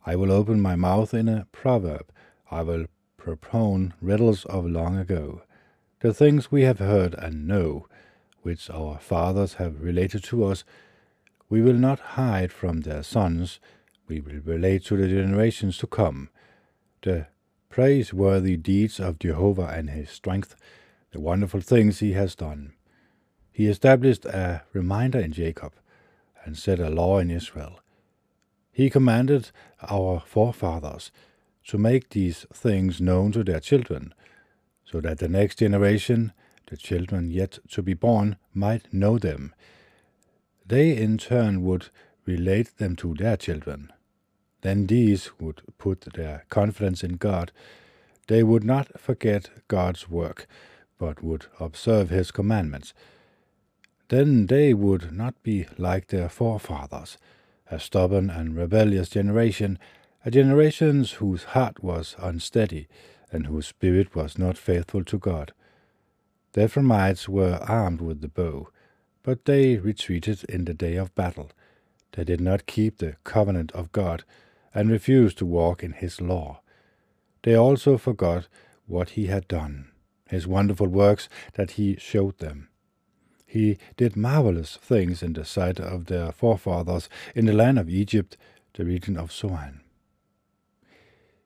I will open my mouth in a proverb. I will propound riddles of long ago, the things we have heard and know, which our fathers have related to us. We will not hide from their sons. We will relate to the generations to come the praiseworthy deeds of Jehovah and his strength, the wonderful things he has done. He established a reminder in Jacob, and set a law in Israel. He commanded our forefathers to make these things known to their children, so that the next generation, the children yet to be born, might know them. They in turn would relate them to their children. Then these would put their confidence in God. They would not forget God's work, but would observe his commandments. Then they would not be like their forefathers, a stubborn and rebellious generation, a generation whose heart was unsteady, and whose spirit was not faithful to God. The Ephraimites were armed with the bow, but they retreated in the day of battle. They did not keep the covenant of God, and refused to walk in his law. They also forgot what he had done, his wonderful works that he showed them. He did marvelous things in the sight of their forefathers in the land of Egypt, the region of Zoan.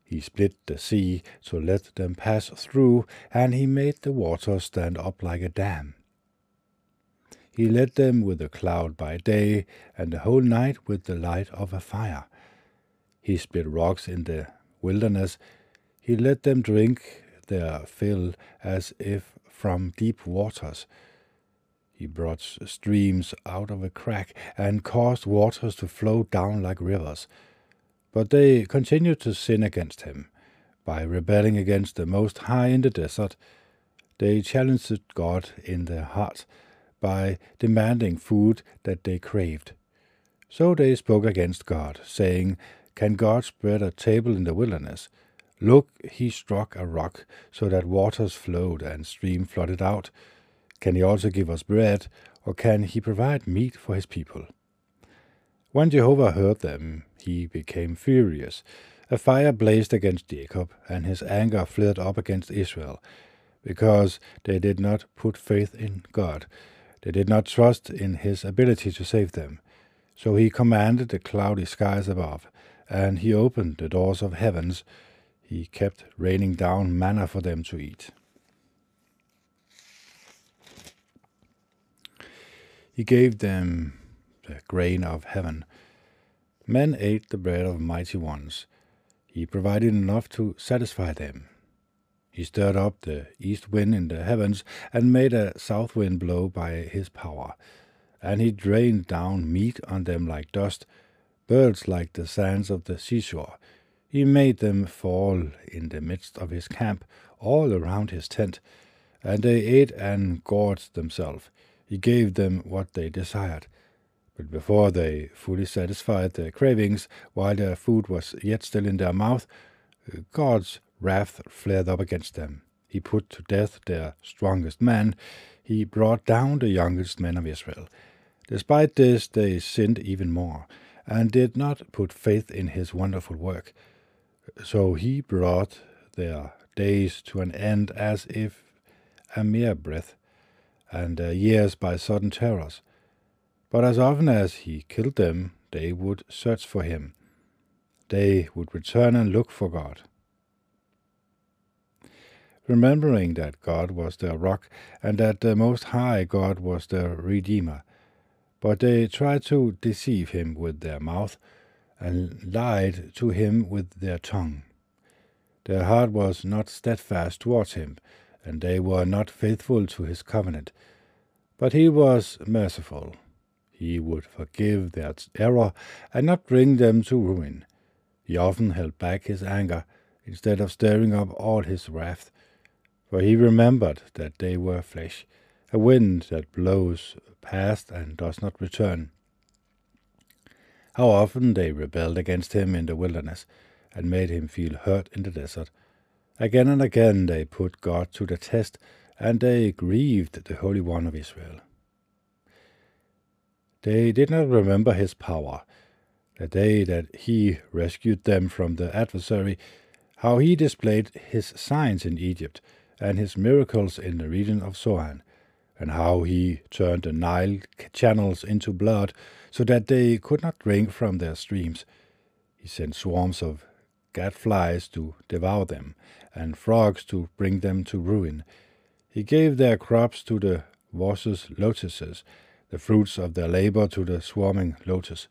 He split the sea to let them pass through, and he made the water stand up like a dam. He led them with a cloud by day, and the whole night with the light of a fire. He split rocks in the wilderness. He let them drink their fill as if from deep waters. He brought streams out of a crack, and caused waters to flow down like rivers. But they continued to sin against him, by rebelling against the Most High in the desert. They challenged God in their hearts, by demanding food that they craved. So they spoke against God, saying, Can God spread a table in the wilderness? Look, he struck a rock, so that waters flowed and stream flooded out. Can he also give us bread, or can he provide meat for his people? When Jehovah heard them, he became furious. A fire blazed against Jacob, and his anger flared up against Israel, because they did not put faith in God. They did not trust in his ability to save them. So he commanded the cloudy skies above, and he opened the doors of heavens. He kept raining down manna for them to eat. He gave them the grain of heaven. Men ate the bread of mighty ones. He provided enough to satisfy them. He stirred up the east wind in the heavens, and made a south wind blow by his power. And he drained down meat on them like dust, birds like the sands of the seashore. He made them fall in the midst of his camp, all around his tent. And they ate and gorged themselves. He gave them what they desired. But before they fully satisfied their cravings, while their food was yet still in their mouth, God's wrath flared up against them. He put to death their strongest man. He brought down the youngest men of Israel. Despite this, they sinned even more, and did not put faith in his wonderful work. So he brought their days to an end as if a mere breath, and years by sudden terrors. But as often as he killed them, they would search for him. They would return and look for God. Remembering that God was their rock, and that the Most High God was their Redeemer. But they tried to deceive him with their mouth, and lied to him with their tongue. Their heart was not steadfast towards him, and they were not faithful to his covenant. But he was merciful. He would forgive their error, and not bring them to ruin. He often held back his anger, instead of stirring up all his wrath, for he remembered that they were flesh, a wind that blows past and does not return. How often they rebelled against him in the wilderness, and made him feel hurt in the desert. Again and again they put God to the test, and they grieved the Holy One of Israel. They did not remember his power, the day that he rescued them from the adversary, how he displayed his signs in Egypt, and his miracles in the region of Zoan, and how he turned the Nile channels into blood, so that they could not drink from their streams. He sent swarms of gadflies to devour them, and frogs to bring them to ruin. He gave their crops to the voracious lotuses, the fruits of their labor to the swarming lotus.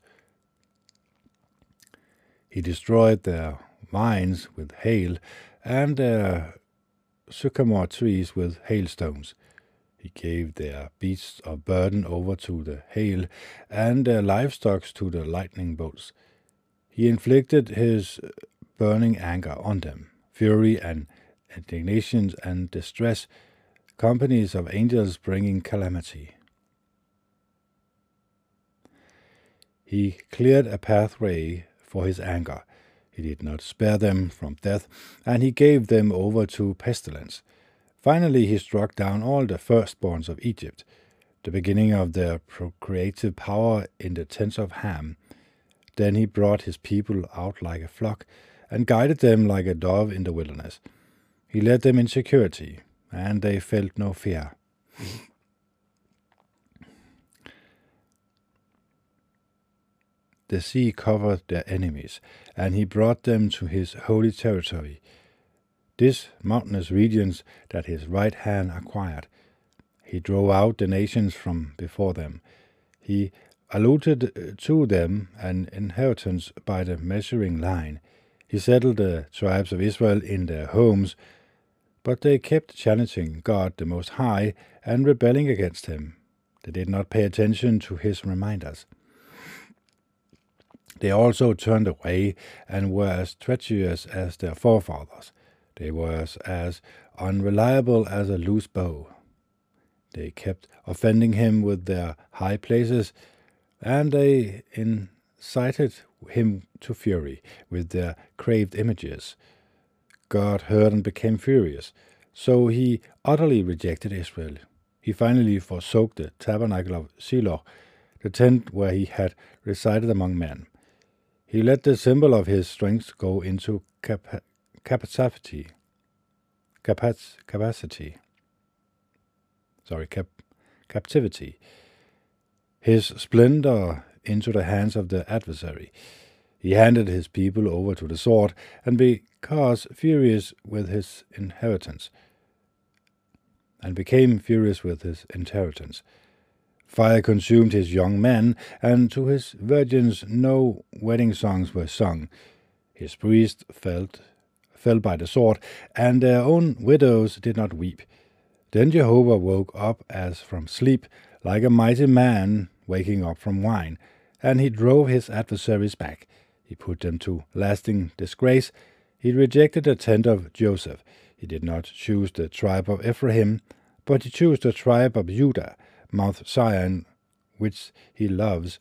He destroyed their vines with hail, and their sycamore trees with hailstones. He gave their beasts of burden over to the hail, and their livestock to the lightning bolts. He inflicted his burning anger on them, fury and indignation and distress, companies of angels bringing calamity. He cleared a pathway for his anger. He did not spare them from death, and he gave them over to pestilence. Finally he struck down all the firstborns of Egypt, the beginning of their procreative power in the tents of Ham. Then he brought his people out like a flock, and guided them like a dove in the wilderness. He led them in security, and they felt no fear. The sea covered their enemies, and he brought them to his holy territory, this mountainous regions that his right hand acquired. He drove out the nations from before them. He allotted to them an inheritance by the measuring line. He settled the tribes of Israel in their homes, but they kept challenging God the Most High and rebelling against him. They did not pay attention to his reminders. They also turned away and were as treacherous as their forefathers. They were as unreliable as a loose bow. They kept offending him with their high places, and they incited him to fury with their craved images. God heard and became furious, so he utterly rejected Israel. He finally forsook the tabernacle of Shiloh, the tent where he had resided among men. He let the symbol of his strength go into captivity. His splendor into the hands of the adversary. He handed his people over to the sword, and became furious with his inheritance. Fire consumed his young men, and to his virgins no wedding songs were sung. His priests fell by the sword, and their own widows did not weep. Then Jehovah woke up as from sleep, like a mighty man waking up from wine, and he drove his adversaries back. He put them to lasting disgrace. He rejected the tent of Joseph. He did not choose the tribe of Ephraim, but he chose the tribe of Judah, Mount Zion, which he loves.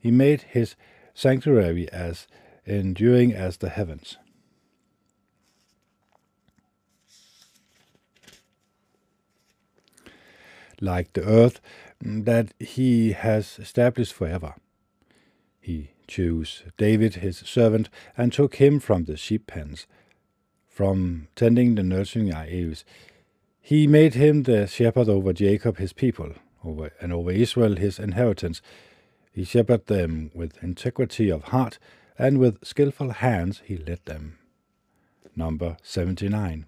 He made his sanctuary as enduring as the heavens. Like the earth that he has established forever. He chose David his servant, and took him from the sheep pens, from tending the nurturing ewes. He made him the shepherd over Jacob his people, and over Israel his inheritance. He shepherded them with integrity of heart, and with skillful hands he led them. Number 79.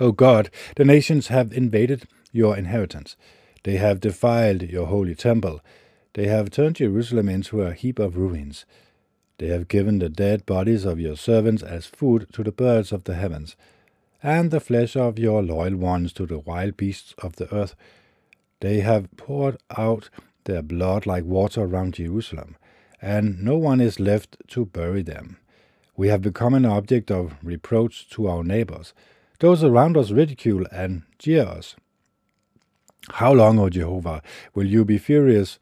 O God, the nations have invaded your inheritance. They have defiled your holy temple. They have turned Jerusalem into a heap of ruins. They have given the dead bodies of your servants as food to the birds of the heavens, and the flesh of your loyal ones to the wild beasts of the earth. They have poured out their blood like water round Jerusalem, and no one is left to bury them. We have become an object of reproach to our neighbors. Those around us ridicule and jeer us. How long, O Jehovah, will you be furious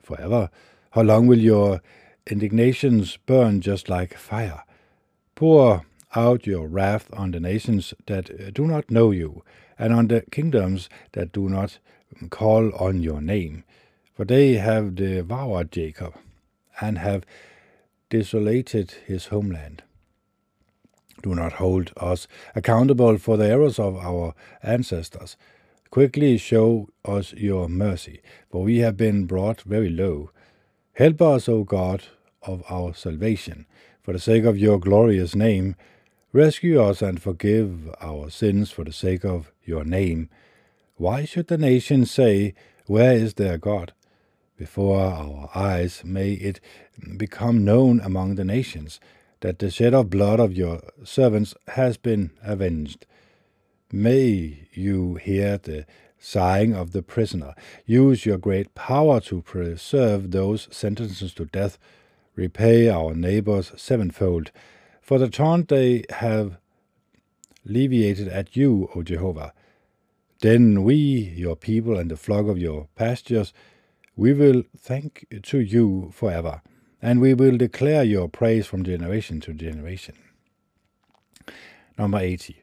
forever? How long will your indignations burn just like fire? Pour out your wrath on the nations that do not know you, and on the kingdoms that do not call on your name. For they have devoured Jacob, and have desolated his homeland. Do not hold us accountable for the errors of our ancestors. Quickly show us your mercy, for we have been brought very low. Help us, O God, of our salvation, for the sake of your glorious name. Rescue us and forgive our sins for the sake of your name. Why should the nations say, "Where is their God?" Before our eyes may it become known among the nations that the shed of blood of your servants has been avenged. May you hear the sighing of the prisoner. Use your great power to preserve those sentenced to death. Repay our neighbors sevenfold for the taunt they have leviated at you, O Jehovah. Then we, your people, and the flock of your pastures, we will thank to you forever, and we will declare your praise from generation to generation. Number 80.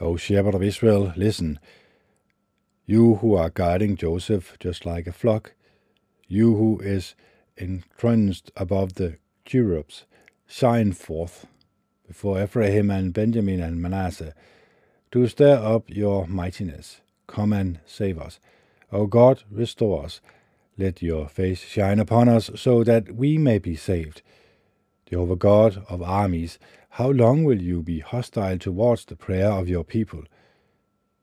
O shepherd of Israel, listen. You who are guarding Joseph just like a flock, you who is enthroned above the cherubs, shine forth before Ephraim and Benjamin and Manasseh, to stir up your mightiness. Come and save us. O God, restore us. Let your face shine upon us, so that we may be saved. Jehovah God of armies, how long will you be hostile towards the prayer of your people?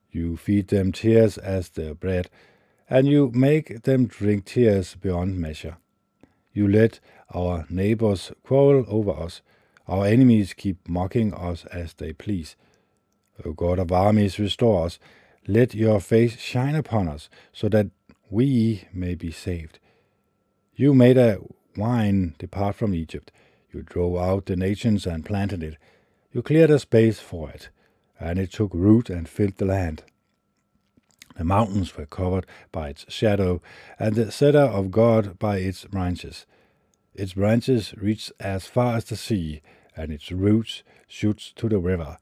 You feed them tears as their bread, and you make them drink tears beyond measure. You let our neighbors quarrel over us. Our enemies keep mocking us as they please. O God of armies, restore us. Let your face shine upon us, so that we may be saved. You made a vine depart from Egypt. You drove out the nations and planted it. You cleared a space for it, and it took root and filled the land. The mountains were covered by its shadow, and the cedar of God by its branches. Its branches reached as far as the sea, and its roots shoots to the river.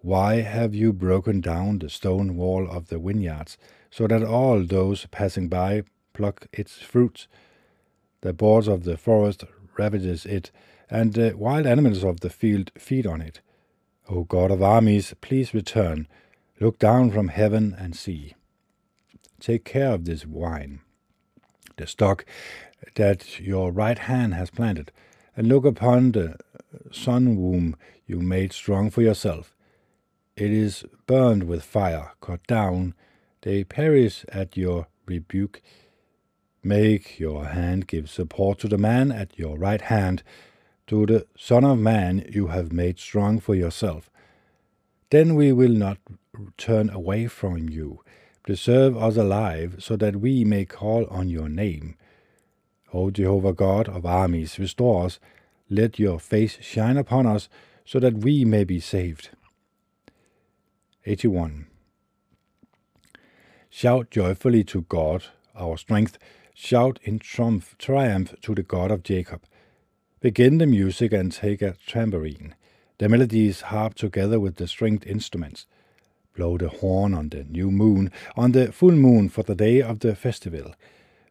Why have you broken down the stone wall of the vineyards, so that all those passing by pluck its fruits? The boars of the forest ravages it, and the wild animals of the field feed on it. O God of armies, please return. Look down from heaven and see. Take care of this vine, the stock that your right hand has planted, and look upon the sun womb you made strong for yourself. It is burned with fire, cut down. They perish at your rebuke. Make your hand give support to the man at your right hand, to the Son of Man you have made strong for yourself. Then we will not turn away from you. Preserve us alive, so that we may call on your name. O Jehovah God of armies, restore us. Let your face shine upon us, so that we may be saved. 81. Shout joyfully to God, our strength. Shout in triumph to the God of Jacob. Begin the music and take a tambourine. The melodies harp together with the stringed instruments. Blow the horn on the new moon, on the full moon, for the day of the festival.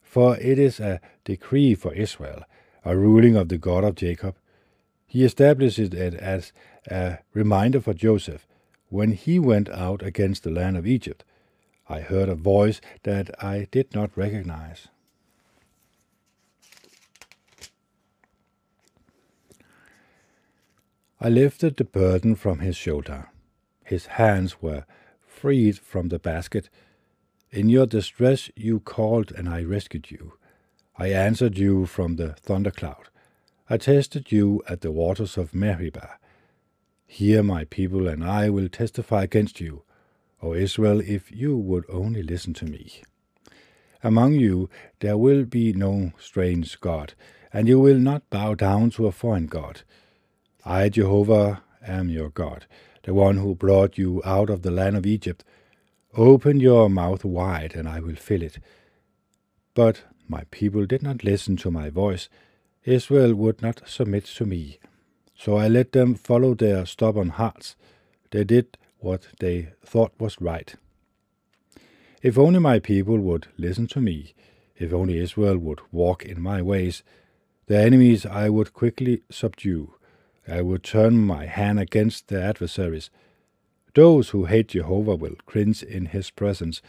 For it is a decree for Israel, a ruling of the God of Jacob. He establishes it as a reminder for Joseph, when he went out against the land of Egypt. I heard a voice that I did not recognize. I lifted the burden from his shoulder. His hands were freed from the basket. In your distress you called, and I rescued you. I answered you from the thundercloud. I tested you at the waters of Meribah. Hear, my people, and I will testify against you, O Israel, if you would only listen to me. Among you there will be no strange god, and you will not bow down to a foreign god. I, Jehovah, am your God, the one who brought you out of the land of Egypt. Open your mouth wide, and I will fill it. But my people did not listen to my voice. Israel would not submit to me. So I let them follow their stubborn hearts. They did what they thought was right. If only my people would listen to me, if only Israel would walk in my ways, their enemies I would quickly subdue. I would turn my hand against their adversaries. Those who hate Jehovah will cringe in his presence,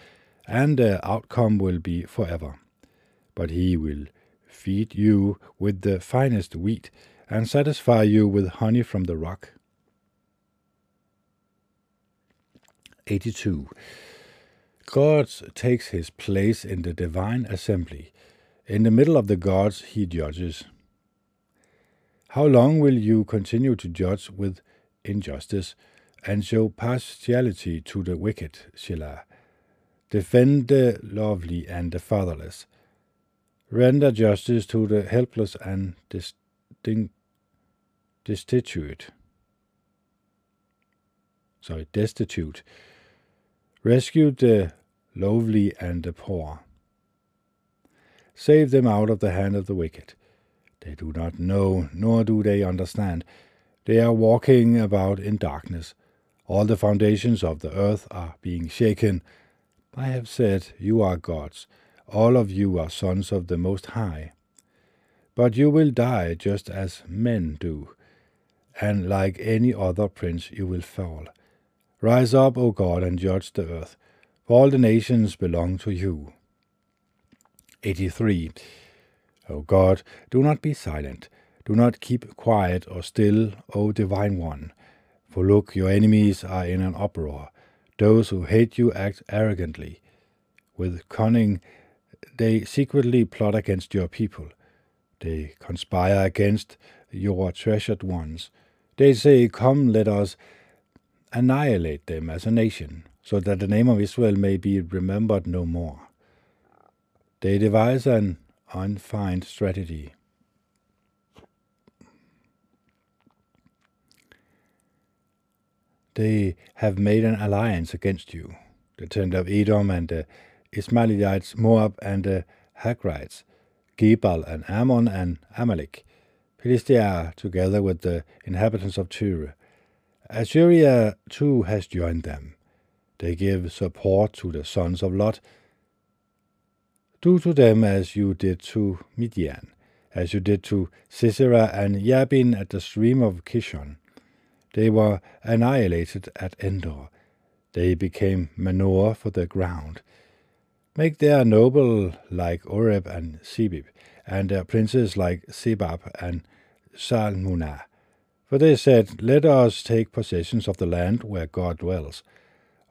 and their outcome will be forever. But he will feed you with the finest wheat, and satisfy you with honey from the rock. 82. God takes his place in the divine assembly. In the middle of the gods he judges. How long will you continue to judge with injustice, and show partiality to the wicked, Selah? Defend the lovely and the fatherless. Render justice to the helpless and destitute. Rescue the lowly and the poor. Save them out of the hand of the wicked. They do not know, nor do they understand. They are walking about in darkness. All the foundations of the earth are being shaken. I have said, you are gods. All of you are sons of the Most High. But you will die just as men do, and like any other prince you will fall. Rise up, O God, and judge the earth, for all the nations belong to you. 83. O God, do not be silent, do not keep quiet or still, O Divine One. For look, your enemies are in an uproar, those who hate you act arrogantly. With cunning they secretly plot against your people. They conspire against your treasured ones. They say, come, let us annihilate them as a nation, so that the name of Israel may be remembered no more. They devise an unfeigned strategy. They have made an alliance against you, the tender of Edom and the Ismailites, Moab and the Hagrites, Gebal and Ammon and Amalek, Philistia, together with the inhabitants of Tyre. Assyria too has joined them. They give support to the sons of Lot. Do to them as you did to Midian, as you did to Sisera and Yabin at the stream of Kishon. They were annihilated at Endor. They became manure for the ground. Make their noble like Oreb and Sebib, and their princes like Sebab and Salmunna. For they said, let us take possessions of the land where God dwells.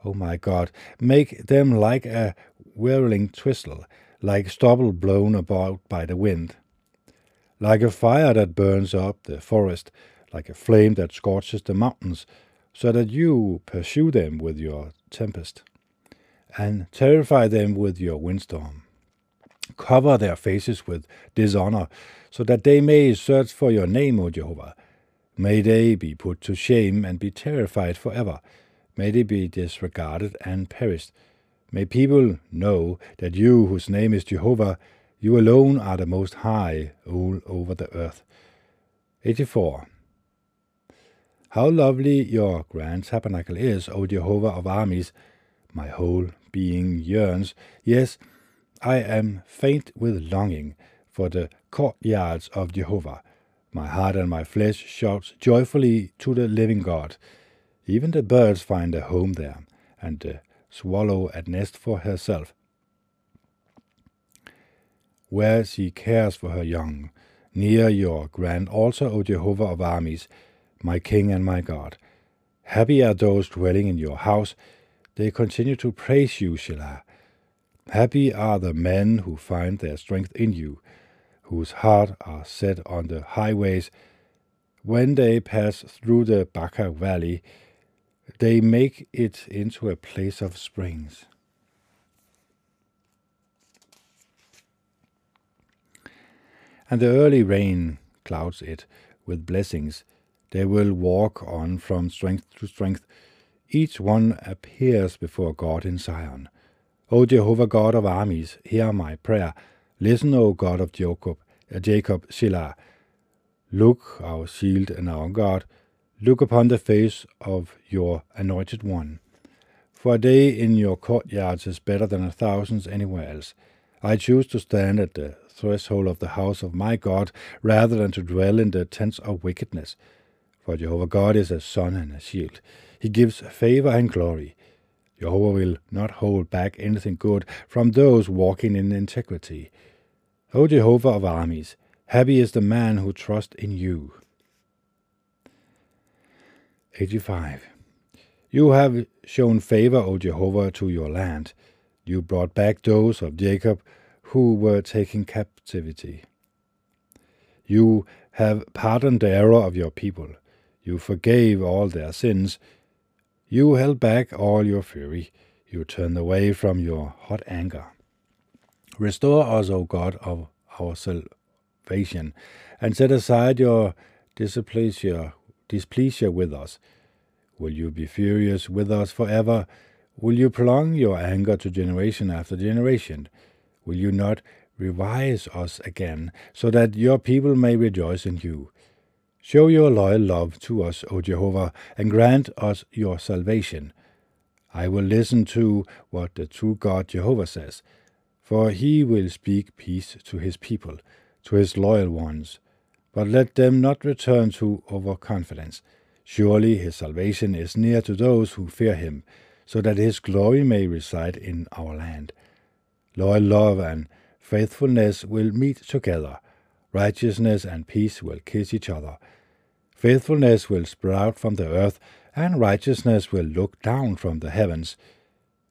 O my God, make them like a whirling twistle, like stubble blown about by the wind. Like a fire that burns up the forest, like a flame that scorches the mountains, so that you pursue them with your tempest, and terrify them with your windstorm. Cover their faces with dishonor, so that they may search for your name, O Jehovah. May they be put to shame and be terrified forever. May they be disregarded and perished. May people know that you, whose name is Jehovah, you alone are the Most High all over the earth. 84. How lovely your grand tabernacle is, O Jehovah of armies! My whole being yearns, yes, I am faint with longing for the courtyards of Jehovah. My heart and my flesh shouts joyfully to the living God. Even the birds find a home there, and the swallow a nest for herself, where she cares for her young. Near your grand altar, O Jehovah of armies, my King and my God. Happy are those dwelling in your house. They continue to praise you, Shelah. Happy are the men who find their strength in you, whose heart are set on the highways. When they pass through the Baca Valley, they make it into a place of springs. And the early rain clouds it with blessings. They will walk on from strength to strength. Each one appears before God in Zion. O Jehovah God of armies, hear my prayer. Listen, O God of Jacob, Shelah. Look, our shield and our God. Look upon the face of your anointed one. For a day in your courtyards is better than 1,000 anywhere else. I choose to stand at the threshold of the house of my God, rather than to dwell in the tents of wickedness. For Jehovah God is a sun and a shield. He gives favor and glory. Jehovah will not hold back anything good from those walking in integrity. O Jehovah of armies, happy is the man who trusts in you. 85. You have shown favor, O Jehovah, to your land. You brought back those of Jacob who were taken captivity. You have pardoned the error of your people. You forgave all their sins. You held back all your fury. You turned away from your hot anger. Restore us, O God of our salvation, and set aside your displeasure with us. Will you be furious with us forever? Will you prolong your anger to generation after generation? Will you not revise us again, so that your people may rejoice in you? Show your loyal love to us, O Jehovah, and grant us your salvation. I will listen to what the true God Jehovah says, for he will speak peace to his people, to his loyal ones. But let them not return to overconfidence. Surely his salvation is near to those who fear him, so that his glory may reside in our land. Loyal love and faithfulness will meet together. Righteousness and peace will kiss each other. Faithfulness will sprout from the earth, and righteousness will look down from the heavens.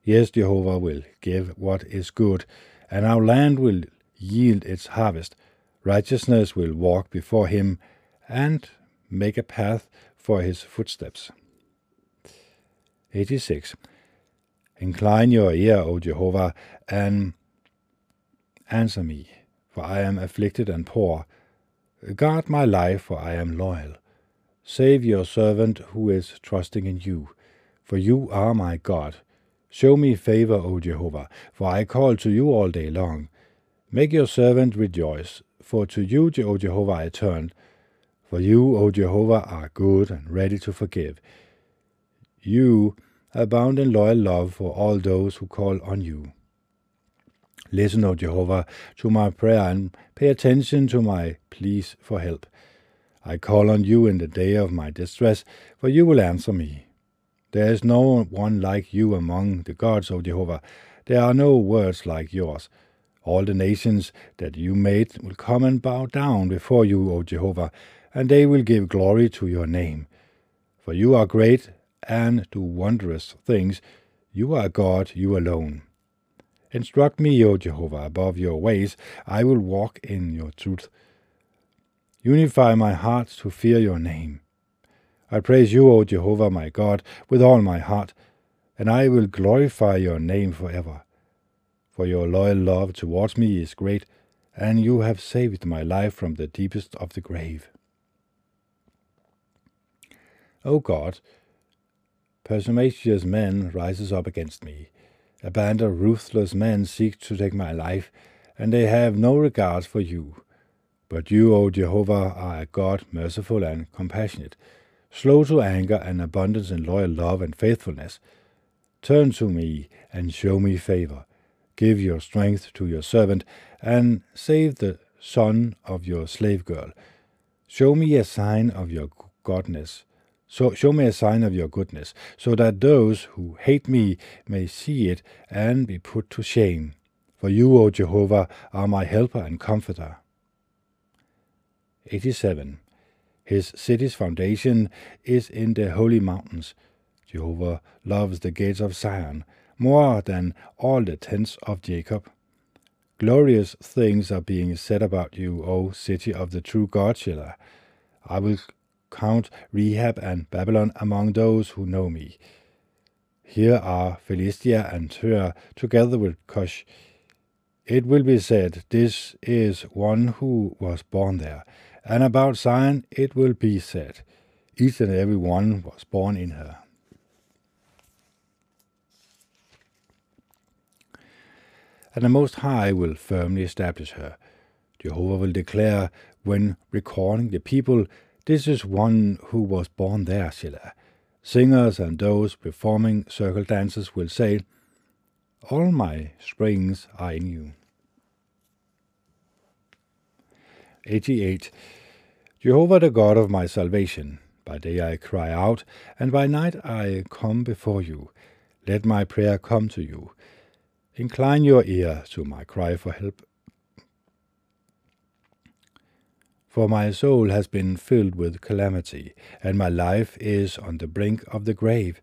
Yes, Jehovah will give what is good, and our land will yield its harvest. Righteousness will walk before him and make a path for his footsteps. 86. Incline your ear, O Jehovah, and answer me, for I am afflicted and poor. Guard my life, for I am loyal. Save your servant who is trusting in you, for you are my God. Show me favor, O Jehovah, for I call to you all day long. Make your servant rejoice, for to you, O Jehovah, I turn. For you, O Jehovah, are good and ready to forgive. You abound in loyal love for all those who call on you. Listen, O Jehovah, to my prayer, and pay attention to my pleas for help. I call on you in the day of my distress, for you will answer me. There is no one like you among the gods, O Jehovah. There are no words like yours. All the nations that you made will come and bow down before you, O Jehovah, and they will give glory to your name. For you are great and do wondrous things. You are God, you alone. Instruct me, O Jehovah, above your ways. I will walk in your truth. Unify my heart to fear your name. I praise you, O Jehovah, my God, with all my heart, and I will glorify your name forever. For your loyal love towards me is great, and you have saved my life from the deepest of the grave. O God, persuasive men rises up against me. A band of ruthless men seek to take my life, and they have no regard for you. But you, O Jehovah, are a God merciful and compassionate, slow to anger and abundant in loyal love and faithfulness. Turn to me and show me favor. Give your strength to your servant, and save the son of your slave girl. Show me a sign of your goodness, Show me a sign of your goodness, so that those who hate me may see it and be put to shame. For you, O Jehovah, are my helper and comforter. 87. His city's foundation is in the holy mountains. Jehovah loves the gates of Zion more than all the tents of Jacob. Glorious things are being said about you, O city of the true God Shiloh. I will count Rahab and Babylon among those who know me. Here are Philistia and Tyre together with Cush. It will be said, this is one who was born there. And about Zion it will be said, each and every one was born in her. And the Most High will firmly establish her. Jehovah will declare, when recording the people, this is one who was born there, Shiloh. Singers and those performing circle dances will say, all my springs are in you. 88. Jehovah, the God of my salvation, by day I cry out, and by night I come before you. Let my prayer come to you. Incline your ear to my cry for help. For my soul has been filled with calamity, and my life is on the brink of the grave.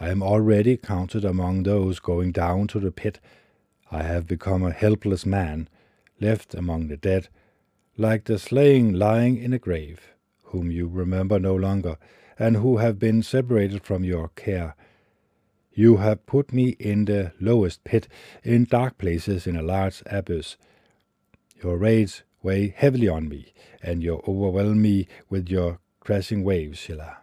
I am already counted among those going down to the pit. I have become a helpless man, left among the dead, like the slain lying in a grave, whom you remember no longer, and who have been separated from your care. You have put me in the lowest pit, in dark places, in a large abyss. Your rage weigh heavily on me, and you overwhelm me with your crashing waves, Shiloh.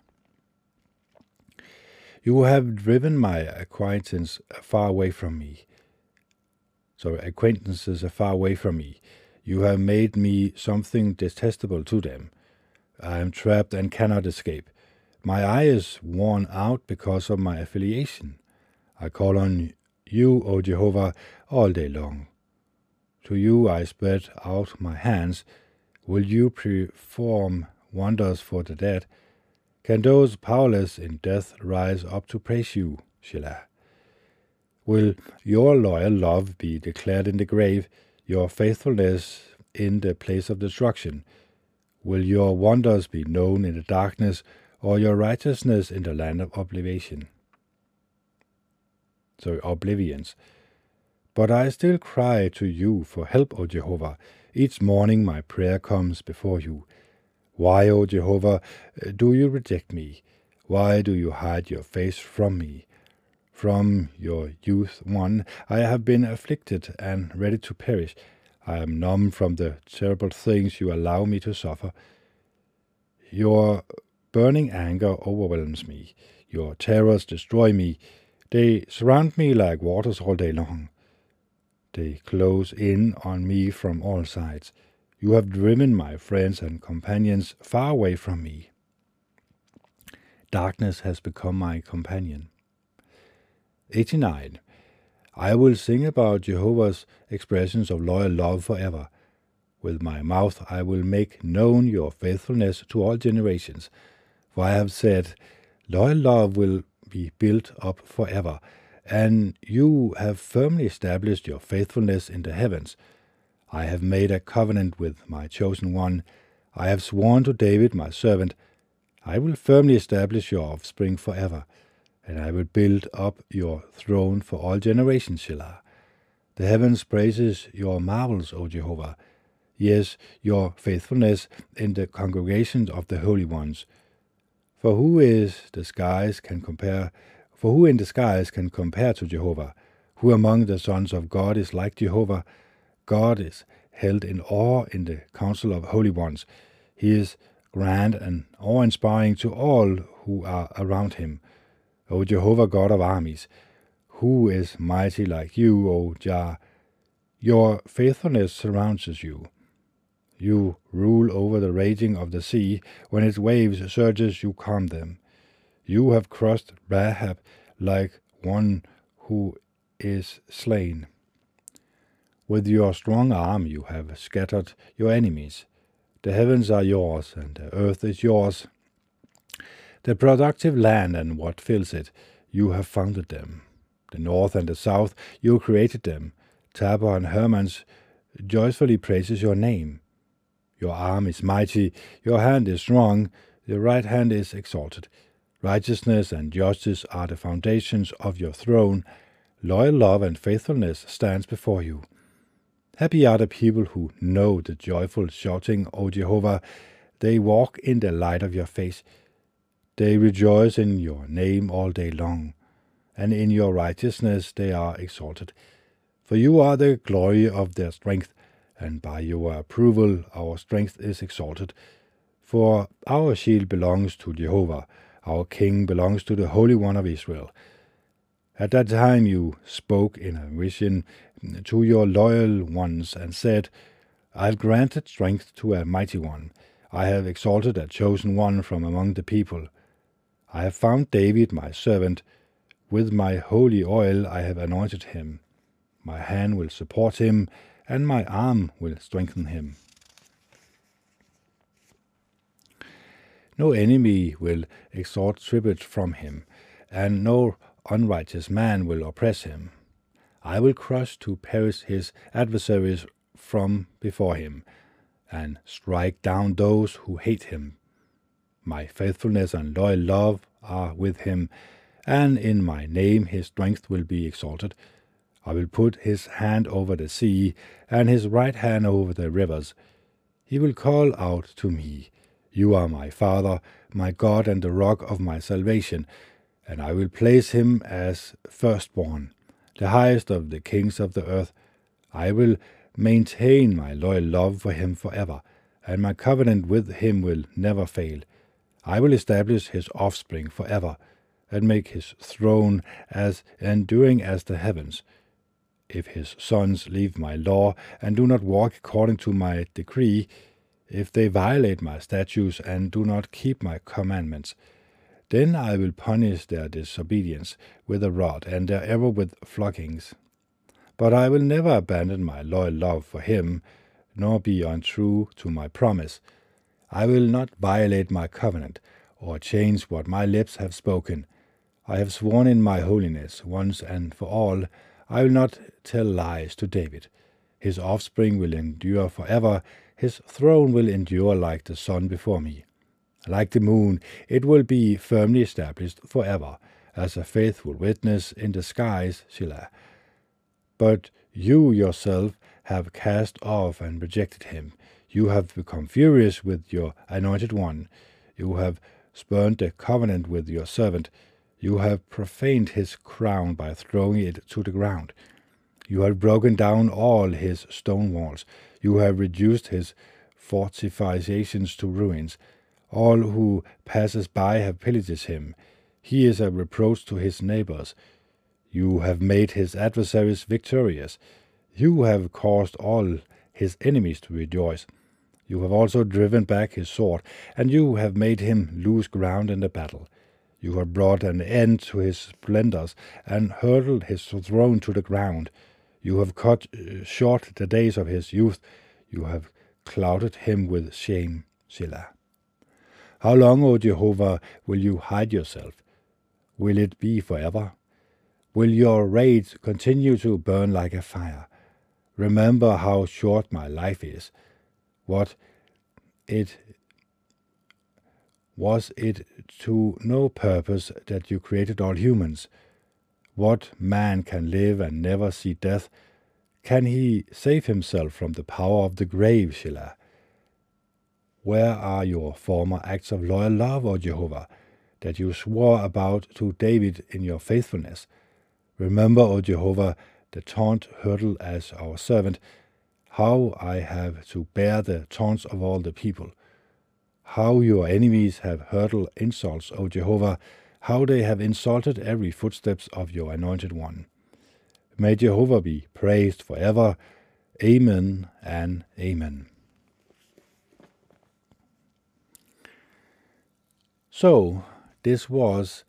You have driven my acquaintances far away from me. You have made me something detestable to them. I am trapped and cannot escape. My eye is worn out because of my affiliation. I call on you, O Jehovah, all day long. To you I spread out my hands. Will you perform wonders for the dead? Can those powerless in death rise up to praise you, Shiloh? Will your loyal love be declared in the grave, your faithfulness in the place of destruction? Will your wonders be known in the darkness, or your righteousness in the land of oblivion? But I still cry to you for help, O Jehovah. Each morning my prayer comes before you. Why, O Jehovah, do you reject me? Why do you hide your face from me? From your youth on, I have been afflicted and ready to perish. I am numb from the terrible things you allow me to suffer. Your burning anger overwhelms me. Your terrors destroy me. They surround me like waters all day long. They close in on me from all sides. You have driven my friends and companions far away from me. Darkness has become my companion. 89. I will sing about Jehovah's expressions of loyal love forever. With my mouth I will make known your faithfulness to all generations. For I have said, loyal love will be built up forever, and you have firmly established your faithfulness in the heavens. I have made a covenant with my chosen one. I have sworn to David, my servant. I will firmly establish your offspring forever, and I will build up your throne for all generations, Shiloh. The heavens praises your marvels, O Jehovah. Yes, your faithfulness in the congregation of the holy ones. For who in the skies can compare to Jehovah? Who among the sons of God is like Jehovah? God is held in awe in the council of holy ones. He is grand and awe-inspiring to all who are around him. O Jehovah, God of armies, who is mighty like you, O Jah? Your faithfulness surrounds you. You rule over the raging of the sea. When its waves surges, you calm them. You have crushed Rahab like one who is slain. With your strong arm you have scattered your enemies. The heavens are yours, and the earth is yours. the productive land and what fills it, you have founded them. The north and the south, you created them. Tabor and Hermans joyfully praises your name. Your arm is mighty, your hand is strong, your right hand is exalted. Righteousness and justice are the foundations of your throne. Loyal love and faithfulness stands before you. Happy are the people who know the joyful shouting, O Jehovah. They walk in the light of your face. They rejoice in your name all day long, and in your righteousness they are exalted. For you are the glory of their strength, and by your approval our strength is exalted. For our shield belongs to Jehovah, our King belongs to the Holy One of Israel. At that time you spoke in a vision to your loyal ones and said, I have granted strength to a mighty one. I have exalted a chosen one from among the people. I have found David my servant. With my holy oil I have anointed him. My hand will support him, and my arm will strengthen him. No enemy will extort tribute from him, and no unrighteous man will oppress him. I will crush to perish his adversaries from before him, and strike down those who hate him. My faithfulness and loyal love are with him, and in my name his strength will be exalted. I will put his hand over the sea, and his right hand over the rivers. He will call out to me, You are my Father, my God, and the rock of my salvation, and I will place him as firstborn, the highest of the kings of the earth. I will maintain my loyal love for him forever, and my covenant with him will never fail. I will establish his offspring forever, and make his throne as enduring as the heavens. If his sons leave my law and do not walk according to my decree, if they violate my statutes and do not keep my commandments, then I will punish their disobedience with a rod and their error with floggings. But I will never abandon my loyal love for him, nor be untrue to my promise. I will not violate my covenant, or change what my lips have spoken. I have sworn in my holiness once and for all. I will not tell lies to David. His offspring will endure forever. His throne will endure like the sun before me. Like the moon, it will be firmly established forever, as a faithful witness in the skies, Selah. But you yourself have cast off and rejected him. You have become furious with your anointed one. You have spurned the covenant with your servant. You have profaned his crown by throwing it to the ground. You have broken down all his stone walls. You have reduced his fortifications to ruins. All who passes by have pillaged him. He is a reproach to his neighbors. You have made his adversaries victorious. You have caused all his enemies to rejoice. You have also driven back his sword, and you have made him lose ground in the battle. You have brought an end to his splendors, and hurled his throne to the ground. You have cut short the days of his youth. You have clouded him with shame, Selah. How long, O Jehovah, will you hide yourself? Will it be forever? Will your rage continue to burn like a fire? Remember how short my life is. Was it to no purpose that you created all humans? What man can live and never see death? Can he save himself from the power of the grave, Selah? Where are your former acts of loyal love, O Jehovah, that you swore about to David in your faithfulness? Remember, O Jehovah, the taunt hurled as our servant, how I have to bear the taunts of all the people. How your enemies have hurled insults, O Jehovah, how they have insulted every footsteps of your anointed one. May Jehovah be praised forever. Amen and amen. So, this was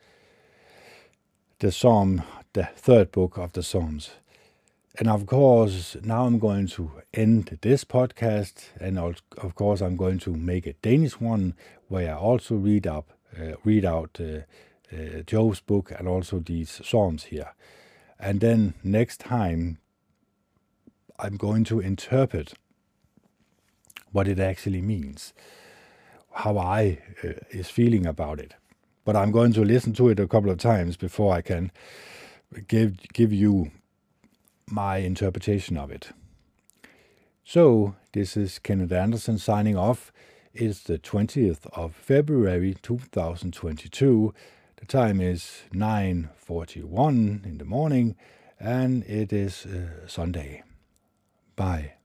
the psalm, the third book of the Psalms. And of course, now I'm going to end this podcast, and of course I'm going to make a Danish one, where I also read up read out Job's book and also these Psalms here. And then next time, I'm going to interpret what it actually means, how I is feeling about it. But I'm going to listen to it a couple of times before I can give you my interpretation of it. So, this is Kenneth Anderson signing off. It's the 20th of February 2022. The time is 9:41 in the morning, and it is Sunday. Bye.